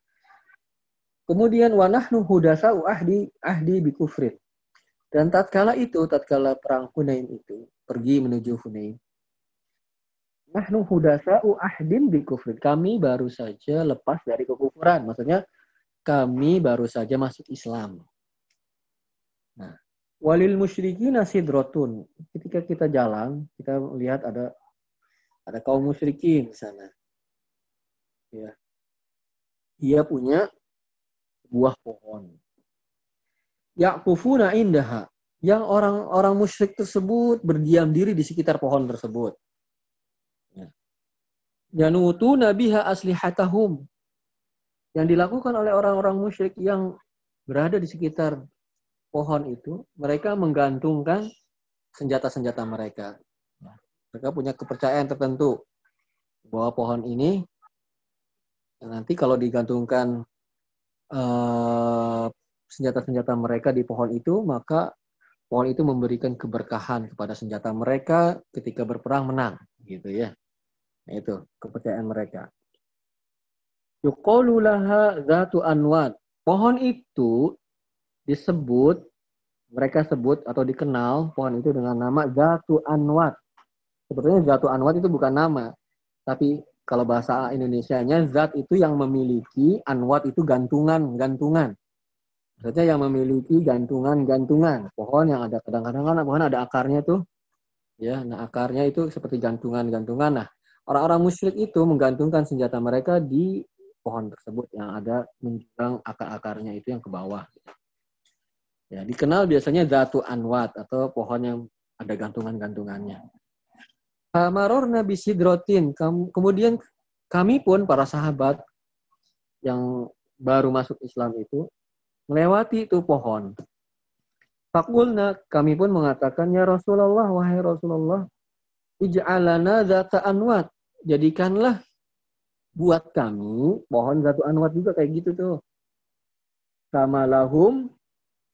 Kemudian wanahnu hudasau ahdi ahdi bi kufrin. Dan tatkala itu, tatkala perang Hunain itu, pergi menuju Hunain, nahnu hudasa'u ahdin bi kufri, kami baru saja lepas dari kekufuran, maksudnya kami baru saja masuk Islam. Nah, Walil musyrikina sidratun. Ketika kita jalan, kita lihat ada ada kaum musyrikin di sana. Ya. Dia punya buah pohon. Yaqufuna indaha. Yang orang-orang musyrik tersebut berdiam diri di sekitar pohon tersebut. Yanutu nabiha aslihatahum. Yang dilakukan oleh orang-orang musyrik yang berada di sekitar pohon itu, mereka menggantungkan senjata-senjata mereka. Mereka punya kepercayaan tertentu bahwa pohon ini nanti kalau digantungkan uh, senjata-senjata mereka di pohon itu, maka pohon itu memberikan keberkahan kepada senjata mereka, ketika berperang menang, gitu ya. Nah, itu kepercayaan mereka. Yuqalu laha Zatu Anwat. Pohon itu disebut, mereka sebut atau dikenal pohon itu dengan nama Zatu Anwat. Sebetulnya Zatu Anwat itu bukan nama, tapi kalau bahasa Indonesianya zat itu yang memiliki, anwat itu gantungan-gantungan. Maksudnya yang memiliki gantungan-gantungan. Pohon yang ada, kadang-kadang kan pohon ada akarnya tuh. Ya, nah akarnya itu seperti gantungan-gantungan. Nah, orang-orang musyrik itu menggantungkan senjata mereka di pohon tersebut yang ada menjulang akar-akarnya itu yang ke bawah. Ya, dikenal biasanya Zatu Anwat atau pohon yang ada gantungan-gantungannya. Maror Nabi Sidrotin. Kemudian kami pun para sahabat yang baru masuk Islam itu melewati itu pohon. Fakulna, kami pun mengatakannya Rasulullah, wahai Rasulullah, ij'alana Zata Anwat, jadikanlah buat kami pohon Zatu Anwat juga kayak gitu tuh. Kama lahum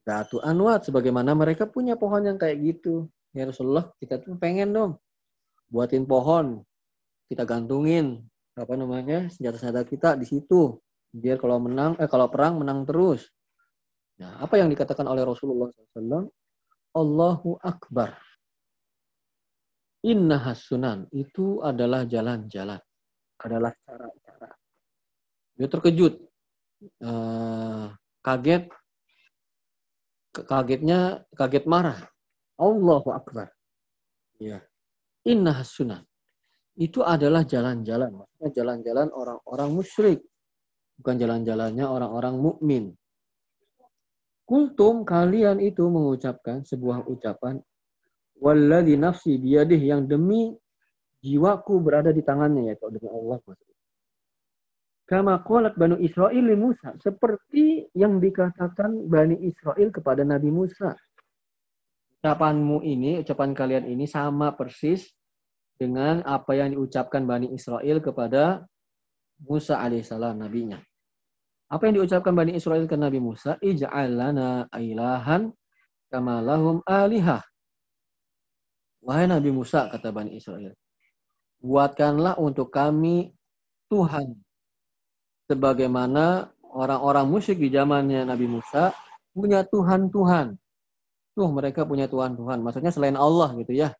Zatu Anwat, sebagaimana mereka punya pohon yang kayak gitu. Ya Rasulullah, kita tuh pengen dong buatin pohon, kita gantungin apa namanya senjata-senjata kita di situ, biar kalau menang, eh kalau perang menang terus. Nah, apa yang dikatakan oleh Rasulullah shallallahu alaihi wasallam? Allahu Akbar. Inna hasunan. Itu adalah jalan-jalan. Adalah cara-cara. Dia terkejut. Eh, kaget. Kagetnya, kaget marah. Allahu Akbar. Ya. Inna hasunan. Itu adalah jalan-jalan. Maksudnya jalan-jalan orang-orang musyrik. Bukan jalan-jalannya orang-orang mukmin. Kultum, kalian itu mengucapkan sebuah ucapan, walladzi nafsi biyadih, yang demi jiwaku berada di tangannya, yaitu demi Allah. Kama qalat Banu Israil li Musa, seperti yang dikatakan Bani Israel kepada Nabi Musa. Ucapanmu ini, ucapan kalian ini sama persis dengan apa yang diucapkan Bani Israel kepada Musa alaihissalam, nabinya. Apa yang diucapkan Bani Israel ke Nabi Musa? Ij'al lana ilahan kama lahum alihah. Wahai Nabi Musa, kata Bani Israel, buatkanlah untuk kami Tuhan. Sebagaimana orang-orang musyrik di zamannya Nabi Musa punya Tuhan-Tuhan. Tuh, mereka punya Tuhan-Tuhan. Maksudnya selain Allah gitu ya.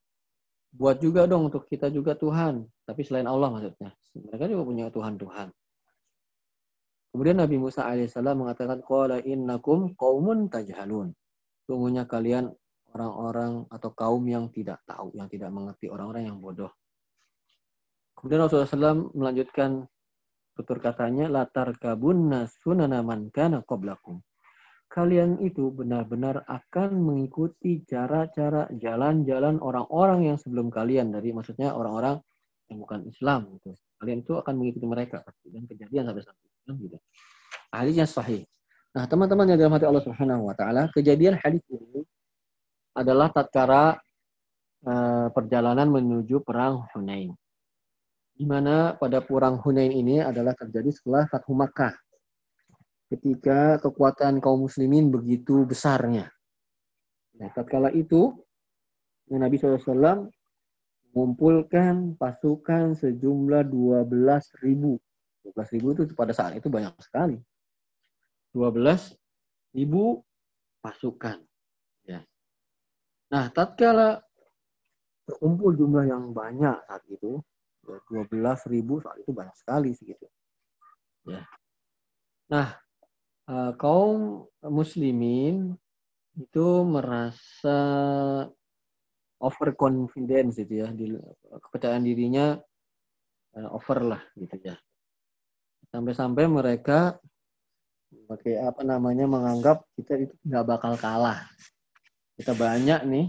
Buat juga dong untuk kita juga Tuhan. Tapi selain Allah maksudnya. Mereka juga punya Tuhan-Tuhan. Kemudian Nabi Musa alaihissalam mengatakan, qala innakum qaumun tajhalun. Sungguhnya kalian orang-orang atau kaum yang tidak tahu, yang tidak mengerti, orang-orang yang bodoh. Kemudian Rasulullah shallallahu alaihi wasallam melanjutkan tutur katanya, latar kabunna sunana man kana qablakum. Kalian itu benar-benar akan mengikuti cara-cara, jalan-jalan orang-orang yang sebelum kalian, dari maksudnya orang-orang yang bukan Islam gitu. Kalian itu akan mengikuti mereka dan kejadian sampai sampai gitu. Hadisnya sahih. Nah, teman-teman yang dirahmati Allah Subhanahu wa taala, kejadian hadis ini adalah tatkala uh, perjalanan menuju perang Hunain. Di mana pada perang Hunain ini adalah terjadi setelah Fathu Makkah. Ketika kekuatan kaum muslimin begitu besarnya. Nah, tatkala itu Nabi sallallahu alaihi wasallam mengumpulkan pasukan sejumlah dua belas ribu. dua belas ribu itu pada saat itu banyak sekali. dua belas ribu pasukan. Ya. Nah, tatkala terkumpul jumlah yang banyak saat itu, dua belas ribu saat itu banyak sekali segitu. Ya. Nah, kaum muslimin itu merasa overconfidence itu ya, di, kepercayaan dirinya uh, over lah gitu ya. Sampai-sampai mereka pakai apa namanya menganggap kita itu nggak bakal kalah. Kita banyak nih,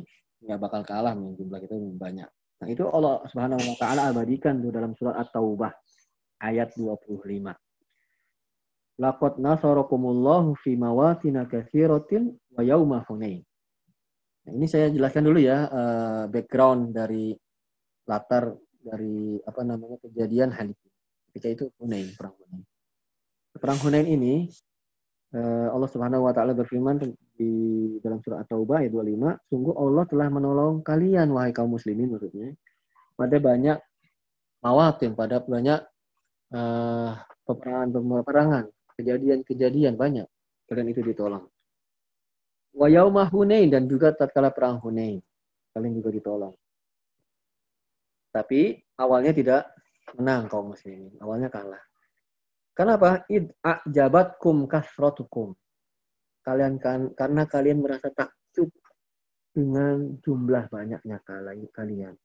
nggak bakal kalah nih, jumlah kita banyak. Nah, itu Allah Subhanahu wa taala abadikan dalam surat At-Taubah ayat dua puluh lima. Laqad nasarakumullahu fi mawatin katsiratin wa yauma Hunain. Nah, ini saya jelaskan dulu ya uh, background dari latar dari apa namanya kejadian hal itu. Ketika itu Hunain, perang Hunain. Perang Hunain ini uh, Allah Subhanahu wa taala berfirman di dalam surah At-Taubah ayat dua puluh lima, sungguh Allah telah menolong kalian wahai kaum muslimin maksudnya pada banyak mawatin, pada banyak uh, peperangan-peperangan, kejadian-kejadian banyak, kalian itu ditolong. Wa yauma Hunain, dan juga tatkala perang Hunain kalian juga ditolong. Tapi awalnya tidak menang kaum muslimin, awalnya kalah. Kenapa? Id a'jabatkum kasratukum. Kalian kan karena kalian merasa takjub dengan jumlah banyaknya kalian.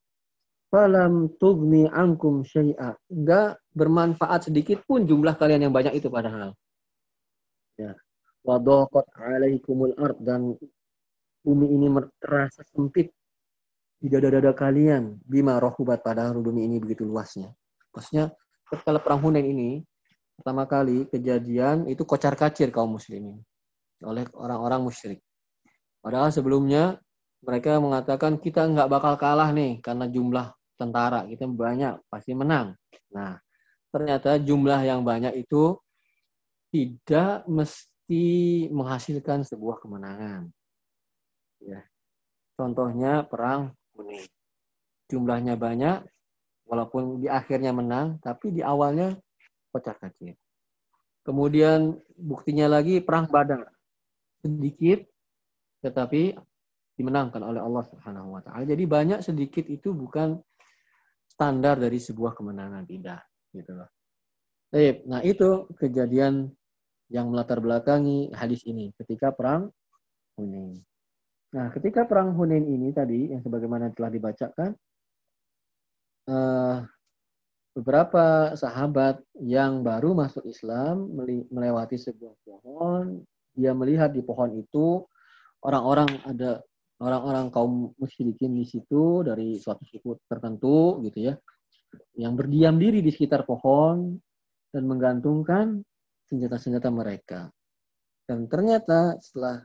Falam tughni ankum syai'a. Enggak bermanfaat sedikit pun jumlah kalian yang banyak itu padahal. Ya. Wadaqat 'alaikumul ard, dan bumi ini terasa sempit di dada-dada kalian, bima rahubat, padahal bumi ini begitu luasnya. Maksudnya ketika perang Hunain ini pertama kali kejadian itu kocar-kacir kaum muslimin oleh orang-orang musyrik. Padahal sebelumnya mereka mengatakan kita enggak bakal kalah nih karena jumlah tentara kita banyak, pasti menang. Nah, ternyata jumlah yang banyak itu tidak mesti menghasilkan sebuah kemenangan. Ya. Contohnya perang Hunain. Jumlahnya banyak, walaupun di akhirnya menang, tapi di awalnya kocar-kacir. Kemudian buktinya lagi perang Badar. Sedikit tetapi dimenangkan oleh Allah Subhanahu wa taala. Jadi banyak sedikit itu bukan standar dari sebuah kemenangan, tidak gitu loh. Nah, itu kejadian yang melatar belakangi hadis ini ketika perang Hunain. Nah, ketika perang Hunain ini tadi yang sebagaimana telah dibacakan, uh, beberapa sahabat yang baru masuk Islam melewati sebuah pohon, dia melihat di pohon itu orang-orang ada orang-orang kaum musyrikin di situ dari suatu suku tertentu gitu ya, yang berdiam diri di sekitar pohon dan menggantungkan senjata-senjata mereka. Dan ternyata setelah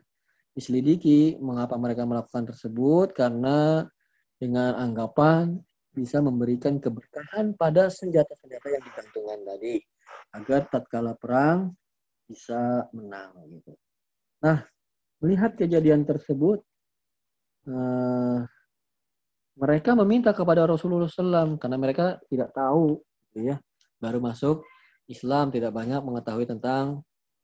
diselidiki mengapa mereka melakukan tersebut, karena dengan anggapan bisa memberikan keberkahan pada senjata-senjata yang digantungkan tadi agar tatkala perang bisa menang gitu. Nah, melihat kejadian tersebut eh, mereka meminta kepada Rasulullah shallallahu alaihi wasallam karena mereka tidak tahu gitu ya, baru masuk Islam, tidak banyak mengetahui tentang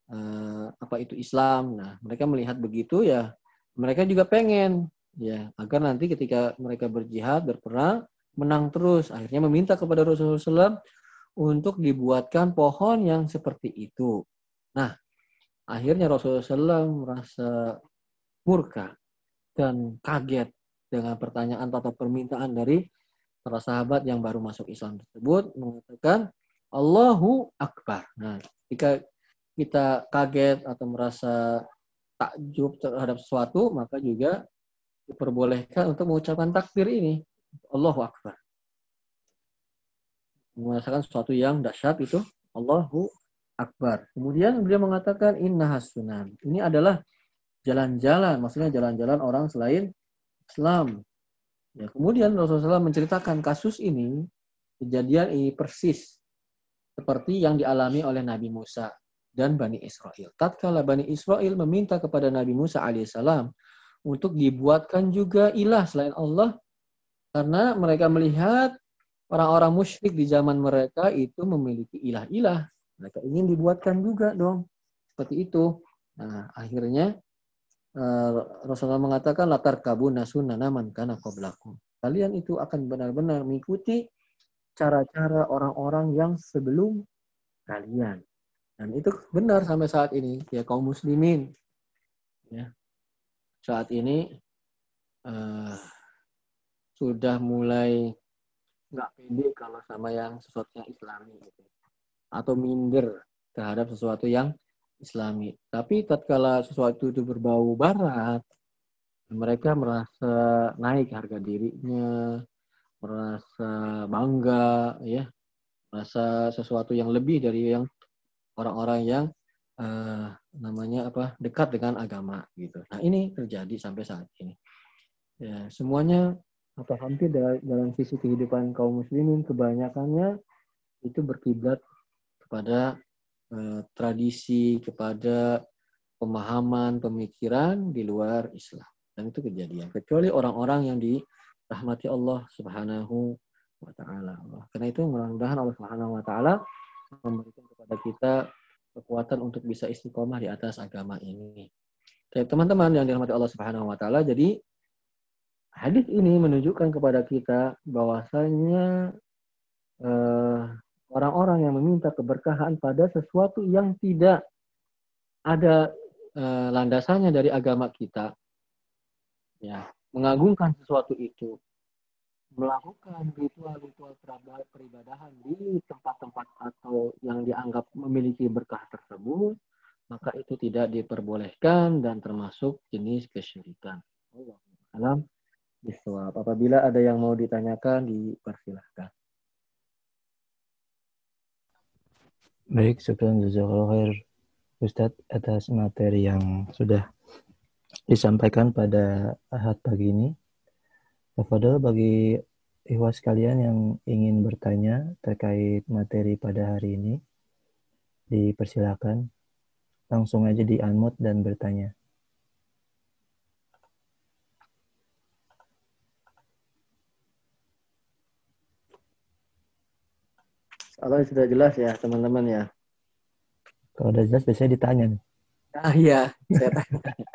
uh, apa itu Islam. Nah, mereka melihat begitu ya, mereka juga pengen ya agar nanti ketika mereka berjihad, berperang, menang terus. Akhirnya meminta kepada Rasulullah shallallahu alaihi wasallam untuk dibuatkan pohon yang seperti itu. Nah, akhirnya Rasulullah shallallahu alaihi wasallam merasa murka dan kaget dengan pertanyaan atau permintaan dari para sahabat yang baru masuk Islam tersebut, mengatakan Allahu Akbar. Nah, jika kita kaget atau merasa takjub terhadap sesuatu, maka juga diperbolehkan untuk mengucapkan takbir ini, Allahu Akbar. Merasakan sesuatu yang dahsyat itu, Allahu Akbar. Kemudian beliau mengatakan innahas sunan. Ini adalah jalan-jalan, maksudnya jalan-jalan orang selain Islam. Ya, kemudian Rasulullah menceritakan kasus ini, kejadian ini persis seperti yang dialami oleh Nabi Musa dan Bani Israel. Tatkala Bani Israel meminta kepada Nabi Musa alaihissalam untuk dibuatkan juga ilah selain Allah, karena mereka melihat orang-orang musyrik di zaman mereka itu memiliki ilah-ilah. Mereka ingin dibuatkan juga dong. Seperti itu. Nah, akhirnya Rasulullah mengatakan latar kabuna sunana man kana qablakum. Kalian itu akan benar-benar mengikuti cara-cara orang-orang yang sebelum kalian. Dan itu benar sampai saat ini ya kaum muslimin. Ya. saat ini uh, sudah mulai nggak pede kalau sama yang sesuatu yang Islami gitu, atau minder terhadap sesuatu yang Islami. Tapi tatkala sesuatu itu berbau Barat, mereka merasa naik harga dirinya, merasa bangga, ya, merasa sesuatu yang lebih dari yang orang-orang yang uh, namanya apa dekat dengan agama gitu. Nah ini terjadi sampai saat ini. Ya, semuanya atau hampir dalam sisi kehidupan kaum muslimin kebanyakannya itu berkiblat kepada eh, tradisi, kepada pemahaman, pemikiran di luar Islam. Dan itu kejadian. Kecuali orang-orang yang dirahmati Allah Subhanahu wa taala. Karena itu mudah-mudahan Allah Subhanahu wa taala memberikan kepada kita kekuatan untuk bisa istiqomah di atas agama ini. Jadi, teman-teman yang dirahmati Allah Subhanahu wa taala, jadi hadis ini menunjukkan kepada kita bahwasanya eh, orang-orang yang meminta keberkahan pada sesuatu yang tidak ada eh, landasannya dari agama kita, ya, mengagungkan sesuatu itu, melakukan ritual-ritual peribadahan di tempat-tempat atau yang dianggap memiliki berkah tersebut, maka itu tidak diperbolehkan dan termasuk jenis kesyirikan. Allahu a'lam. Bismillah. Apabila ada yang mau ditanyakan, dipersilahkan. Baik, syukran jazakallahu khair Ustaz atas materi yang sudah disampaikan pada Ahad pagi ini. Tafadhol bagi ikhwah sekalian yang ingin bertanya terkait materi pada hari ini, dipersilahkan langsung aja di-unmute dan bertanya. Kalau sudah jelas ya teman-teman ya. Kalau sudah jelas biasanya ditanya. Ah iya, saya tanya.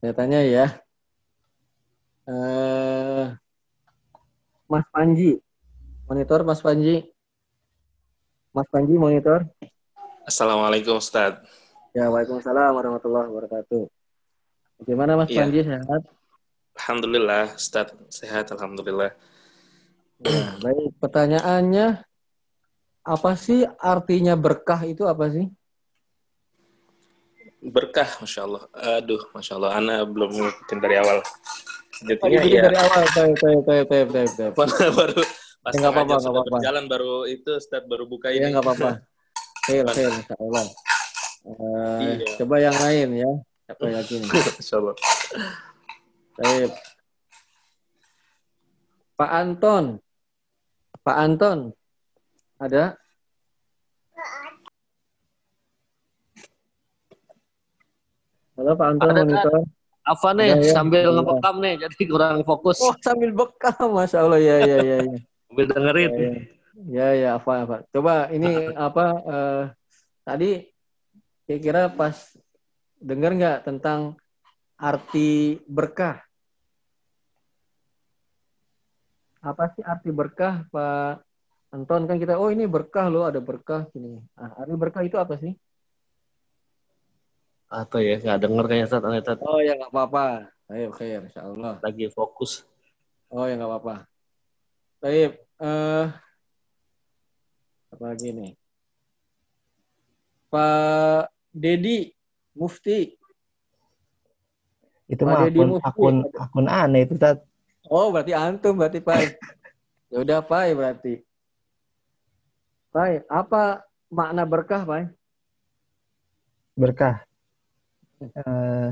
Saya tanya ya. Uh, Mas Panji, monitor Mas Panji. Mas Panji monitor. Assalamualaikum Ustaz. Ya, waalaikumsalam warahmatullahi wabarakatuh. Bagaimana Mas ya. Panji sehat? Alhamdulillah Ustaz sehat alhamdulillah. Ya, baik, pertanyaannya apa sih artinya berkah itu apa sih? Berkah, Masya Allah. Aduh, Masya Allah. Ana belum ngikutin dari awal. Jadinya oh, ya. Dari awal, taip, taip, taip, taip, taip, taip. Baru pas ya, apa-apa, sudah berjalan, baru itu, start, baru buka ini. Ya, nggak apa-apa. Fail, fail, Masya Allah. Uh, iya. Coba yang lain ya. Coba yang ini. Masya Allah. Taip. Pak Anton. Pak Anton. Ada? Halo Pak Anton, monitor. Apa nih? Ya, sambil ya. Ngebekam nih, jadi kurang fokus. Oh, sambil bekam, Masya Allah. Ya, ya, ya. Sambil ya. dengerin. Ya, ya, apa, apa. Coba ini apa, eh, tadi kira-kira pas dengar nggak tentang arti berkah? Apa sih arti berkah, Pak Anton? Kan kita, oh ini berkah loh, ada berkah gini. Ah, arti berkah itu apa sih? Atau ya, nggak dengar kayaknya Ustaz. Oh ya nggak apa-apa. Baik, khair, insya Allah. Lagi fokus. Oh ya nggak apa-apa. Baik. Uh, apa lagi nih? Pak Dedi Mufti. Itu mah akun, akun, akun aneh itu Ustaz. Oh berarti antum, berarti Pak. Ya udah Pak, berarti. Pak, apa makna berkah, Pak? Berkah. Eh,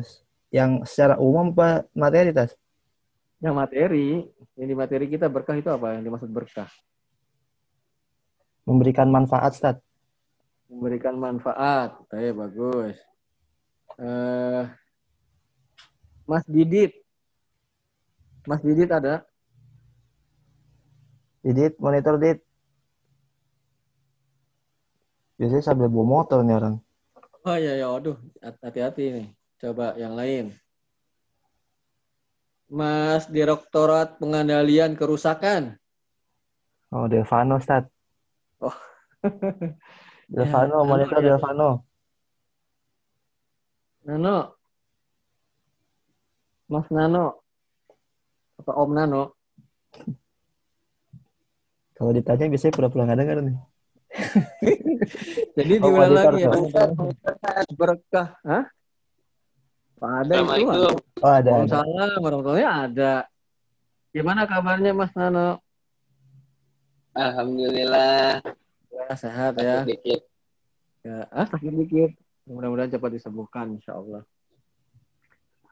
yang secara umum, Pak, materi, Tas? Yang materi. Yang di materi kita berkah itu apa yang dimaksud berkah? Memberikan manfaat, Ustaz. Memberikan manfaat. Oke, bagus. Eh, Mas Didit. Mas Didit ada? Didit, monitor, Didit. Biasanya sambil bawa motor nih orang. Oh iya, ya, aduh. Hati-hati nih. Coba yang lain. Mas Direktorat Pengendalian Kerusakan. Oh, Delvano, Ustaz. Oh. Delvano, ya, monitor ya. Delvano. Nano. Mas Nano apa Om Nano? Kalau ditanya biasanya pura-pura nggak dengar nih. Jadi diulang lagi ya. Berkah, hah? Ada itu. Oh, ada. Waalaikumsalam warahmatullahi ada. Gimana kabarnya Mas Nano? Alhamdulillah. Ya, sehat ya. Sedikit. Ya, ah, sakit dikit. Mudah-mudahan cepat disembuhkan insyaallah.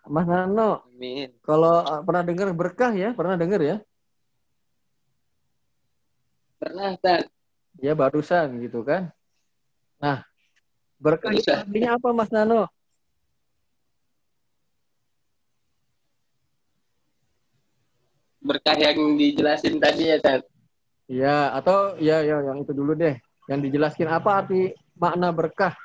Mas Nano, amin. Kalau pernah dengar berkah ya? Pernah dengar ya? Pernah, Tad. Ya, barusan gitu kan. Nah, berkah itu artinya apa Mas Nano? Berkah yang dijelasin tadi ya, Tad. Ya, atau ya, ya yang itu dulu deh. Yang dijelaskan apa arti makna berkah?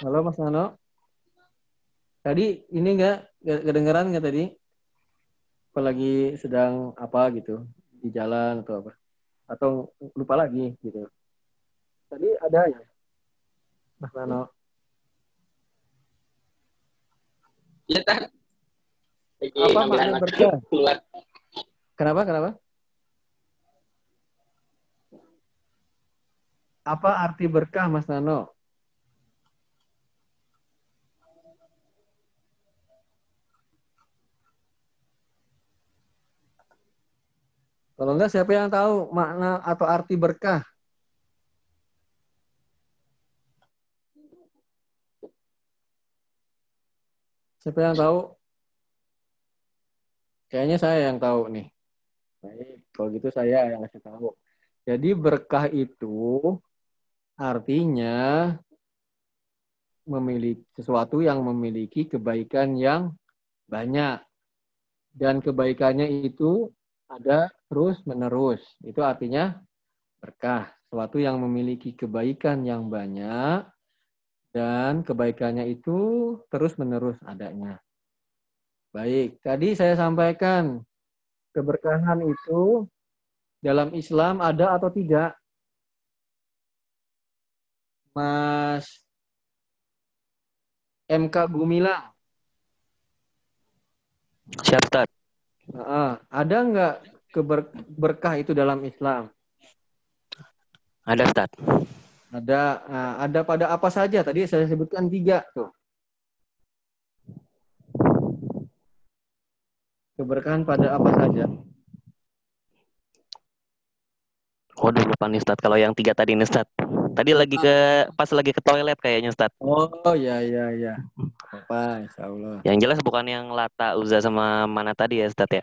Halo Mas Nano. Tadi ini enggak kedengeran enggak tadi? Apa lagi sedang apa gitu di jalan atau apa? Atau lupa lagi gitu. Tadi ada ya? Mas Nano. Ya, Tan. Apa makna berkah? Kenapa? Kenapa? Apa arti berkah Mas Nano? Kalau enggak siapa yang tahu makna atau arti berkah? Siapa yang tahu? Kayaknya saya yang tahu nih. Baik, kalau gitu saya yang kasih tahu. Jadi berkah itu artinya memiliki sesuatu yang memiliki kebaikan yang banyak. Dan kebaikannya itu ada terus menerus. Itu artinya berkah. Sesuatu yang memiliki kebaikan yang banyak dan kebaikannya itu terus menerus adanya. Baik, tadi saya sampaikan keberkahan itu dalam Islam ada atau tidak? Mas M K Gumilang. Siap, Tad. Nah, ada nggak keberkah itu dalam Islam? Ada, Tad. Ada ada pada apa saja? Tadi saya sebutkan tiga tuh. Keberkahan pada apa saja? Waduh, lupa nih, Ustaz. Kalau yang tiga tadi nih, Ustaz. Tadi lagi ke pas lagi ke toilet kayaknya, Ustaz. Oh, ya ya ya. Apa, insyaallah. Yang jelas bukan yang Lata, Uzzā sama Manat tadi ya, Ustaz ya.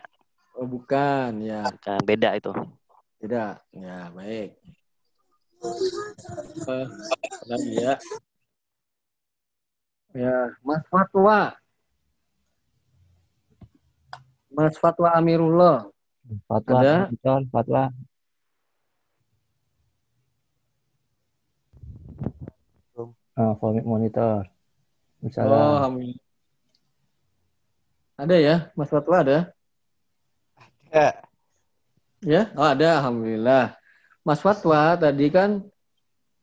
Oh, bukan, ya. Bukan, beda itu. Beda. Ya, baik. Eh, lagi ya. Ya, Mas Fatwa. Mas Fatwa Amirullah. Fatwa, ada? Fatwa. Ah, vomit monitor. Misalnya. Oh, amin. Ada ya, Mas Fatwa ada? Ada. Ya, oh ada, alhamdulillah. Mas Fatwa tadi kan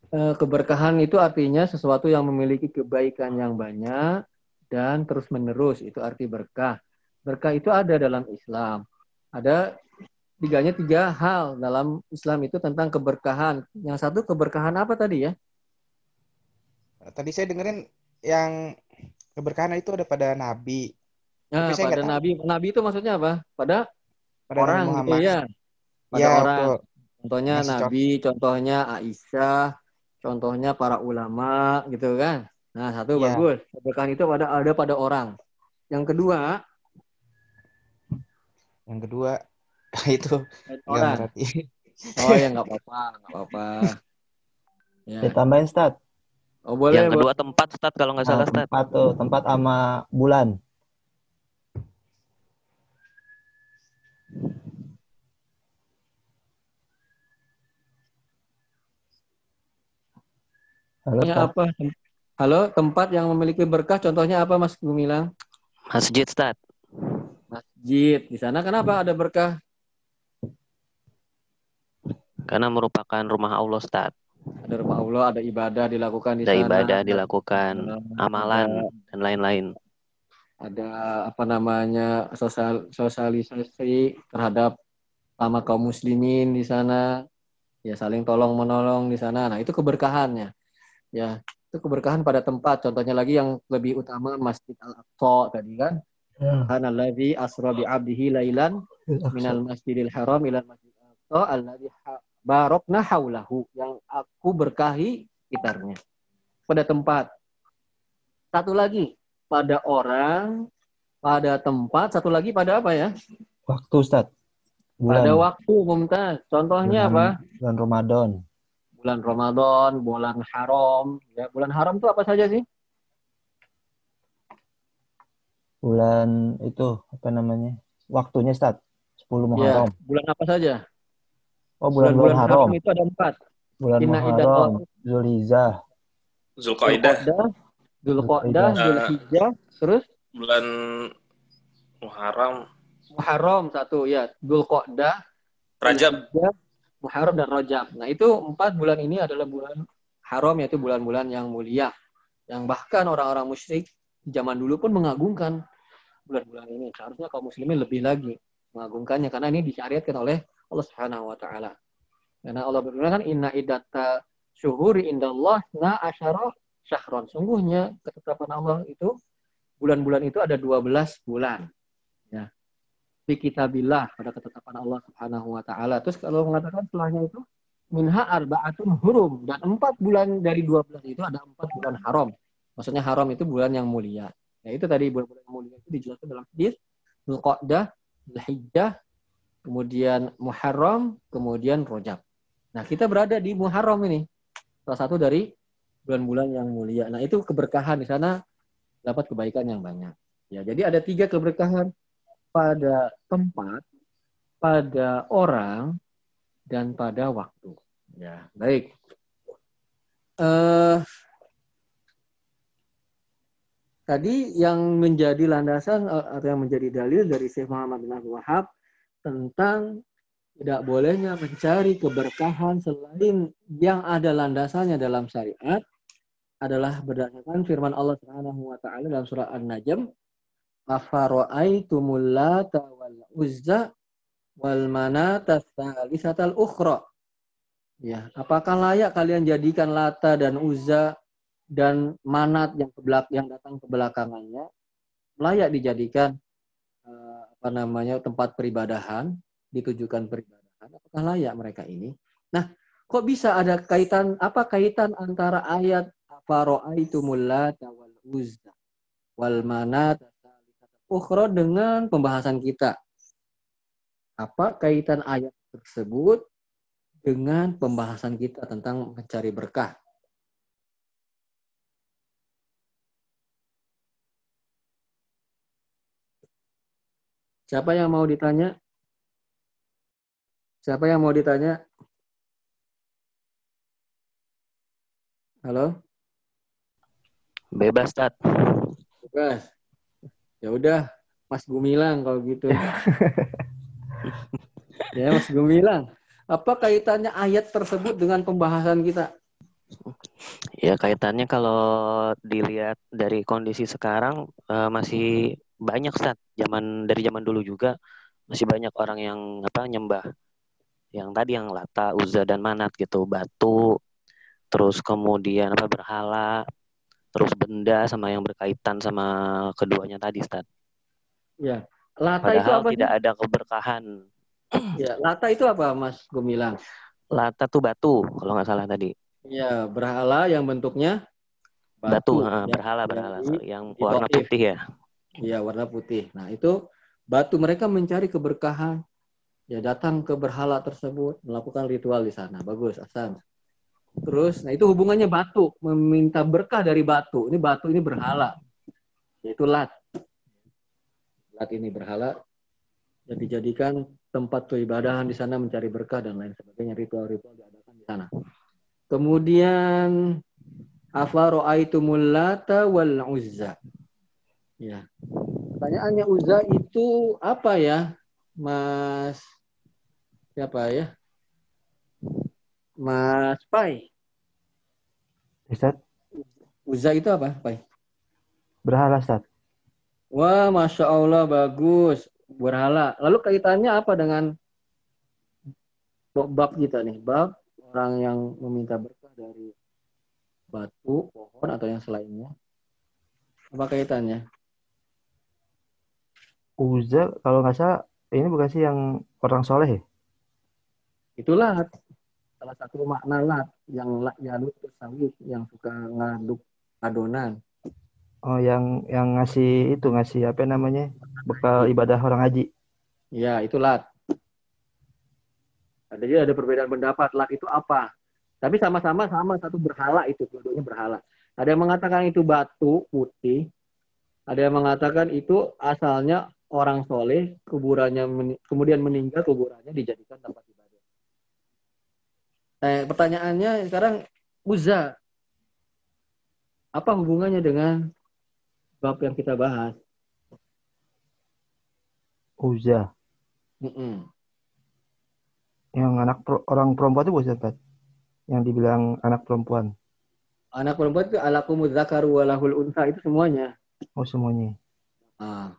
keberkahan itu artinya sesuatu yang memiliki kebaikan yang banyak dan terus menerus, itu arti berkah. Berkah itu ada dalam Islam. Ada tiganya tiga hal dalam Islam itu tentang keberkahan. Yang satu keberkahan apa tadi ya? Tadi saya dengerin yang keberkahan itu ada pada Nabi. Nah, saya pada Nabi. Tahu. Nabi itu maksudnya apa? Pada, pada orang gitu ya. Pada ya, orang. Betul. Contohnya Mas Nabi, contoh. Contohnya Aisyah, contohnya para ulama gitu kan. Nah, satu ya. Bagus. Keberkahan itu pada ada pada orang. Yang kedua, yang kedua itu orang. Berarti. Oh, ya enggak apa-apa, enggak apa-apa. Ya. Ditambahin, Ustaz. Oh, boleh, yang kedua boleh. Tempat, Ustaz, kalau nggak salah, Ustaz. Tempat tuh, tempat sama bulan. Halo, apa? Halo, tempat yang memiliki berkah, contohnya apa, Mas Gumilang? Masjid, Ustaz. Masjid. Di sana kenapa ada berkah? Karena merupakan rumah Allah, Ustaz. Ada rumah Allah, ada ibadah dilakukan di ada sana. Ada ibadah dilakukan, ada, amalan ada, dan lain-lain. Ada apa namanya sosial, sosialisasi terhadap sama kaum muslimin di sana. Ya, saling tolong menolong di sana. Nah, itu keberkahannya. Ya, itu keberkahan pada tempat. Contohnya lagi yang lebih utama Masjid Al-Aqsa tadi kan. Subhanalladzi asra bi 'abdihi lailan minal Masjidil Haram ilal Masjidil Aqsa alladzi barakna haulahu, yang aku berkahi sekitarnya. Pada tempat. Satu lagi pada orang, pada tempat, satu lagi pada apa ya? Waktu, Ustaz. Bulan. Pada waktu, Mumtaz. Contohnya bulan, apa? Bulan Ramadan. Bulan Ramadan, bulan haram. Ya, bulan haram itu apa saja sih? Bulan itu, apa namanya? Waktunya, Ustaz. sepuluh Muharram. Ya, bulan apa saja? Oh, bulan-bulan haram. Haram itu ada empat. Bulan Inna Muharram, Zulhijjah, Zulqa'dah, Zulqa'dah, Zulhijjah, terus? Bulan Muharram. Muharram satu ya, Dzulqa'dah, Rajab, Muharram dan Rajab. Nah, itu empat bulan ini adalah bulan haram, yaitu bulan-bulan yang mulia, yang bahkan orang-orang musyrik zaman dulu pun mengagungkan bulan-bulan ini. Seharusnya kaum muslimin lebih lagi mengagungkannya karena ini disyariatkan oleh Allah Subhanahu wa taala. Karena Allah berfirman, "Inna iddata syuhuri indallahi na asyara syahron." Sungguhnya ketetapan Allah itu bulan-bulan itu ada dua belas bulan. Ya. Fi kitabillah, pada ketetapan Allah Subhanahu wa taala. Terus kalau mengatakan setelahnya itu minha arba'atun hurum, dan empat bulan dari dua belas itu ada empat bulan haram. Maksudnya haram itu bulan yang mulia. Ya itu tadi bulan-bulan yang mulia itu dijelaskan dalam hadis Dzulqa'dah, Dzulhijjah, kemudian Muharram, kemudian Rajab. Nah, kita berada di Muharram ini. Salah satu dari bulan-bulan yang mulia. Nah, itu keberkahan di sana, dapat kebaikan yang banyak. Ya, jadi ada tiga keberkahan pada tempat, pada orang, dan pada waktu. Ya, baik. Uh, tadi yang menjadi landasan atau yang menjadi dalil dari Syekh Muhammad bin Abdul Wahhab tentang tidak bolehnya mencari keberkahan selain yang ada landasannya dalam syariat adalah berdasarkan firman Allah Subhanahu wa taala dalam surah An-Najm, "Afara'aitumul Lata wal Uzzā wal Manata ats-tsalisatal ukhra." Ya, apakah layak kalian jadikan Lata dan Uzzā dan Manat yang ke belak- yang datang ke belakangannya layak dijadikan eh, apa namanya tempat peribadahan, ditujukan peribadahan? Apakah layak mereka ini? Nah, kok bisa ada kaitan, apa kaitan antara ayat "Afara'aitumul Lata wal Uzzā wal Manat" ukhra dengan pembahasan kita? Apa kaitan ayat tersebut dengan pembahasan kita tentang mencari berkah? Siapa yang mau ditanya? Siapa yang mau ditanya? Halo? Bebas, Tat. Bebas. Ya udah, Mas Gumilang kalau gitu. Ya, Mas Gumilang. Apa kaitannya ayat tersebut dengan pembahasan kita? Ya, kaitannya kalau dilihat dari kondisi sekarang uh, masih banyak, Ustaz. Zaman dari zaman dulu juga masih banyak orang yang apa nyembah yang tadi yang Lata, Uzzā dan Manat gitu, batu, terus kemudian apa berhala, terus benda sama yang berkaitan sama keduanya tadi, Ustaz. Ya, Lata padahal itu apa? Tidak ada keberkahan. Ya, Lata itu apa, Mas Gumilang? Lata tuh batu, kalau nggak salah tadi. Ya, berhala yang bentuknya batu. Batu, ya. berhala, berhala Jadi, yang warna motif. putih ya. Iya, warna putih. Nah, itu batu, mereka mencari keberkahan. Ya, datang ke berhala tersebut, melakukan ritual di sana. Bagus, Hasan. Terus, nah itu hubungannya batu, meminta berkah dari batu. Ini batu ini berhala, yaitu Lat. Lat ini berhala, dan dijadikan tempat peribadahan di sana, mencari berkah dan lain sebagainya, ritual-ritual diadakan di sana. Kemudian, afara'aitumul Lata wal Uzzā. Ya, pertanyaannya Uzzā itu apa ya, Mas? Siapa ya? Mas Pai. Ustaz. Uzzā itu apa, Pai? Berhala, Ustaz. Wah, Masya Allah, bagus. Berhala. Lalu kaitannya apa dengan bab kita nih? Bab orang yang meminta berkah dari batu, pohon, atau yang selainnya. Apa kaitannya? Uzzā, kalau nggak salah, ini bukan sih yang orang soleh ya? Itulah salah satu makna lat, yang lat janut sawit, yang suka ngaduk adonan. Oh, yang yang ngasih itu, ngasih apa namanya, bekal ibadah orang haji. Ya, itu lat. Jadi ada perbedaan pendapat lat itu apa. Tapi sama-sama sama satu berhala itu, dua-duanya berhala. Ada yang mengatakan itu batu putih, ada yang mengatakan itu asalnya orang soleh, kuburannya meni- kemudian meninggal, kuburannya dijadikan tempat ibadah. Nah, pertanyaannya sekarang, Uzzā, apa hubungannya dengan bab yang kita bahas? Uzzā, mm-mm. yang anak pro- orang perempuan itu bukan Ustaz? Yang dibilang anak perempuan. Anak perempuan itu alakumuz zakaru walahul unsa, itu semuanya. Oh, semuanya. Ah.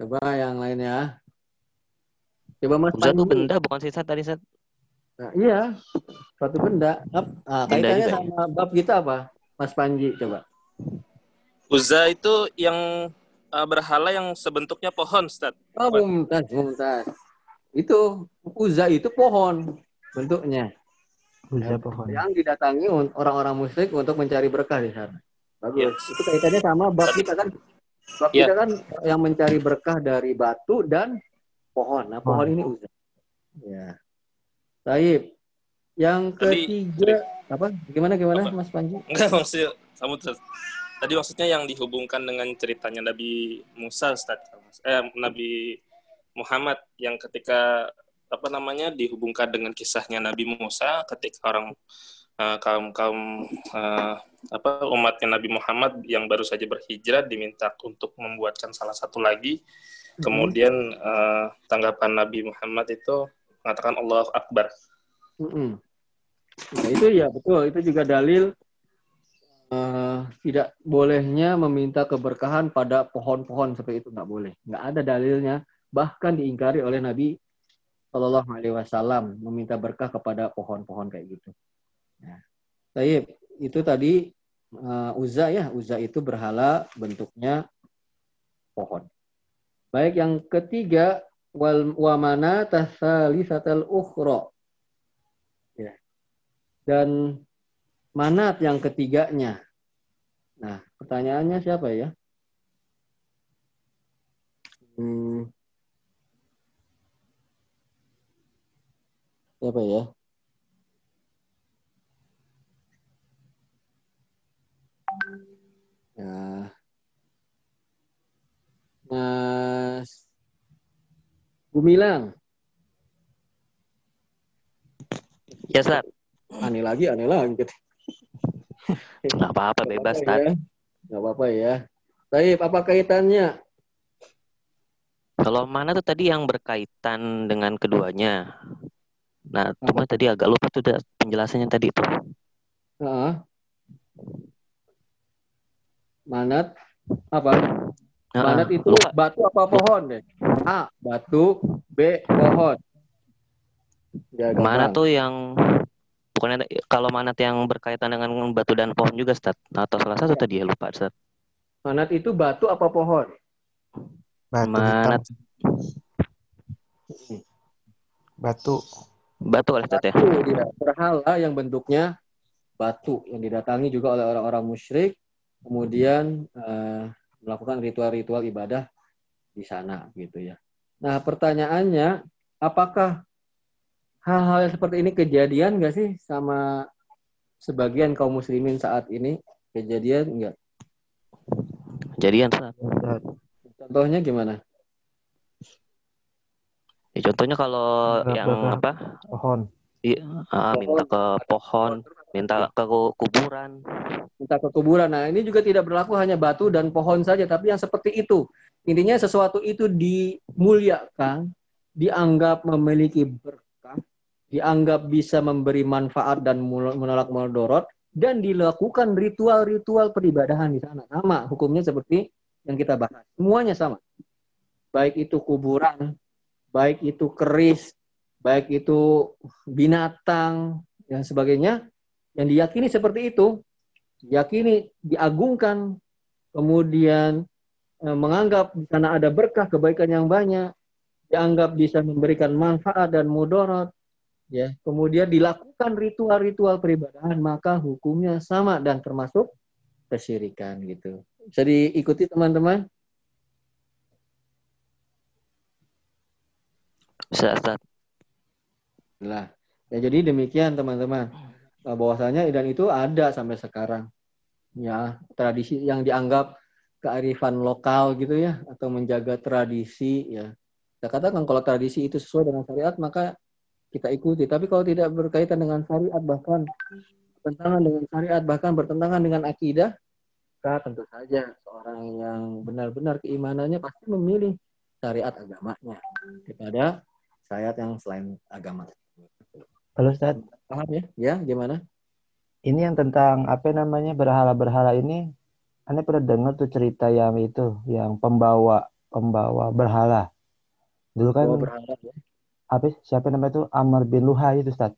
Coba yang lainnya. Coba Mas Uzzā itu benda bukan sisa tadi, Sat. Nah, iya. Suatu benda. Nah, kaitannya benda sama bab kita apa? Mas Panji, coba. Uzzā itu yang uh, berhala yang sebentuknya pohon, Sat. Oh, mumtaz, mumtaz. Itu Uzzā itu pohon bentuknya. Uzzā pohon. Yang didatangi orang-orang musyrik untuk mencari berkah di sana. Bagus. Yes. Itu kaitannya sama bab kita kan. Sebab yeah. kita kan yang mencari berkah dari batu dan pohon. Nah, pohon oh. ini Uzzā. Ya. Taib. Yang ketiga tadi, apa? Gimana gimana apa? Mas Panji? Enggak, maksud sama terus. Tadi maksudnya yang dihubungkan dengan ceritanya Nabi Musa, Ustaz. Eh Nabi Muhammad yang ketika apa namanya dihubungkan dengan kisahnya Nabi Musa ketika orang Uh, kaum kaum uh, apa umatnya Nabi Muhammad yang baru saja berhijrah diminta untuk membuatkan salah satu lagi. Mm-hmm. Kemudian uh, tanggapan Nabi Muhammad itu mengatakan Allahu Akbar. Mm-hmm. Nah, itu ya betul, itu juga dalil uh, tidak bolehnya meminta keberkahan pada pohon-pohon seperti itu, nggak boleh, nggak ada dalilnya, bahkan diingkari oleh Nabi Shallallahu Alaihi Wasallam meminta berkah kepada pohon-pohon kayak gitu. Nah, Taib, itu tadi uh, Uzzā ya, Uzzā itu berhala bentuknya pohon. Baik, yang ketiga wal wamanat tsalisatul ukhra. Ya. Dan Manat yang ketiganya. Nah, pertanyaannya siapa ya? Hmm. Siapa ya? Ya. Mas Gumilang. Ya, Sat. Aneh lagi, aneh lagi. Enggak apa-apa, bebas, Sat. Enggak apa-apa ya. Baik, apa kaitannya? Kalau mana tuh tadi yang berkaitan dengan keduanya. Nah, cuma tadi agak lupa tuh penjelasannya tadi itu. Heeh. Manat apa? Nah, Manat itu lupa. Batu apa pohon deh? A batu, B pohon. Ya, Manat tuh yang bukannya kalau Manat yang berkaitan dengan batu dan pohon juga, Ustaz. Nah, atau salah satu ya. Tadi ya lupa, Ustaz. Manat itu batu apa pohon? Batu Manat. Hitam. Batu. Batu oleh Ustaz ya. Berhala yang bentuknya batu yang didatangi juga oleh orang-orang musyrik. Kemudian uh, melakukan ritual-ritual ibadah di sana gitu ya. Nah, pertanyaannya, apakah hal-hal seperti ini kejadian nggak sih sama sebagian kaum muslimin saat ini? Kejadian nggak? Kejadian. Contohnya gimana? Ya, contohnya kalau Berapa yang apa? Pohon. Iya, ah, minta ke pohon, minta ke kuburan. Minta ke kuburan. Nah, ini juga tidak berlaku hanya batu dan pohon saja, tapi yang seperti itu. Intinya sesuatu itu dimuliakan, dianggap memiliki berkah, dianggap bisa memberi manfaat dan menolak mudarat, dan dilakukan ritual-ritual peribadahan di sana. Sama hukumnya seperti yang kita bahas. Semuanya sama. Baik itu kuburan, baik itu keris, baik itu binatang, dan sebagainya. Yang diyakini seperti itu. Diyakini, diagungkan, kemudian menganggap di sana ada berkah kebaikan yang banyak, dianggap bisa memberikan manfaat dan mudarat. Ya, kemudian dilakukan ritual-ritual peribadahan, maka hukumnya sama dan termasuk kesyirikan gitu. Bisa diikuti teman-teman? Bisa, Ustaz. Nah, ya jadi demikian teman-teman. Bahwasanya dan itu ada sampai sekarang. Ya, tradisi yang dianggap kearifan lokal gitu ya, atau menjaga tradisi ya. Kita katakan kalau tradisi itu sesuai dengan syariat maka kita ikuti, tapi kalau tidak berkaitan dengan syariat, bahkan bertentangan dengan syariat, bahkan bertentangan dengan akidah, maka tentu saja seorang yang benar-benar keimanannya pasti memilih syariat agamanya daripada syariat yang selain agama. Halo Ustaz, paham ya? Ya, gimana? Ini yang tentang apa namanya berhala-berhala ini, Anda pernah dengar tuh cerita yang itu, yang pembawa pembawa berhala. Dulu kan pembawa berhala ya. Apa siapa namanya itu Amr bin Luhay itu Ustaz.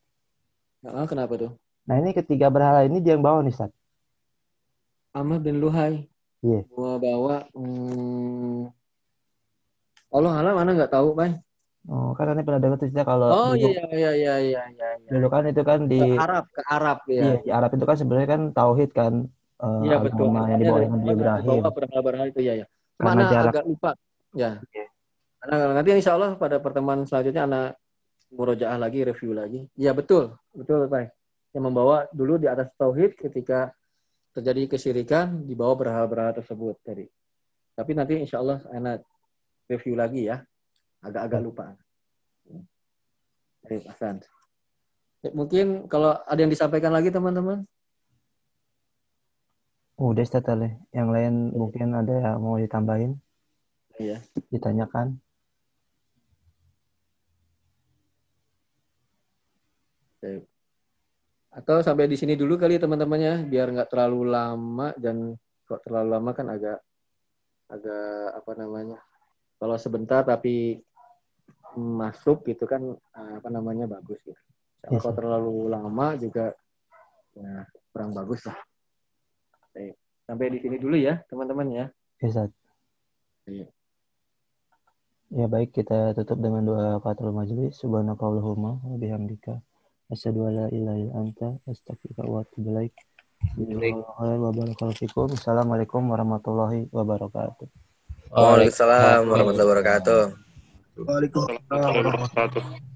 Nah, kenapa tuh? Nah ini ketiga berhala ini dia yang bawa nih Ustaz. Amr bin Luhay. Iya. Yeah. Gua bawa. Hmm... Allah alam mana nggak tahu Bang. Oh kan Anda pernah dengar cerita kalau. Oh iya iya iya iya iya. Dulu kan itu kan di. Ke Arab ke Arab ya. Iya di Arab itu kan sebenarnya kan tauhid kan. Iya uh, betul. Yang dibawa dengan Ibrahim. Bawa berhala-berhala itu ya ya. Mana agak lupa. Ya. Okay. Nah, nanti insya Allah pada pertemuan selanjutnya anak murojaah lagi, review lagi. Iya betul, betul Pak. Yang membawa dulu di atas tauhid ketika terjadi kesyirikan dibawa berhala-berhala tersebut tadi. Tapi nanti insya Allah anak review lagi ya. Agak-agak lupa. Baik, Hasan. Mungkin kalau ada yang disampaikan lagi teman-teman. Udah setelah yang lain mungkin ada yang mau ditambahin. Iya. Ditanyakan. Atau sampai di sini dulu kali teman-temannya biar nggak terlalu lama, dan kok terlalu lama kan agak agak apa namanya kalau sebentar tapi masuk gitu kan apa namanya bagus gitu. Kalau yes. terlalu lama juga ya, kurang bagus lah. Sampai di sini dulu ya teman-teman ya. Bisa. Yes, ya baik, kita tutup dengan doa kafatul majlis. Subhanakallahumma wa bihamdika asyhadu an la ilaha illa anta astaghfiruka wa atubu ilaik. Assalamualaikum warahmatullahi wabarakatuh. Waalaikumsalam warahmatullahi wabarakatuh. Waalaikumsalam warahmatullahi wabarakatuh.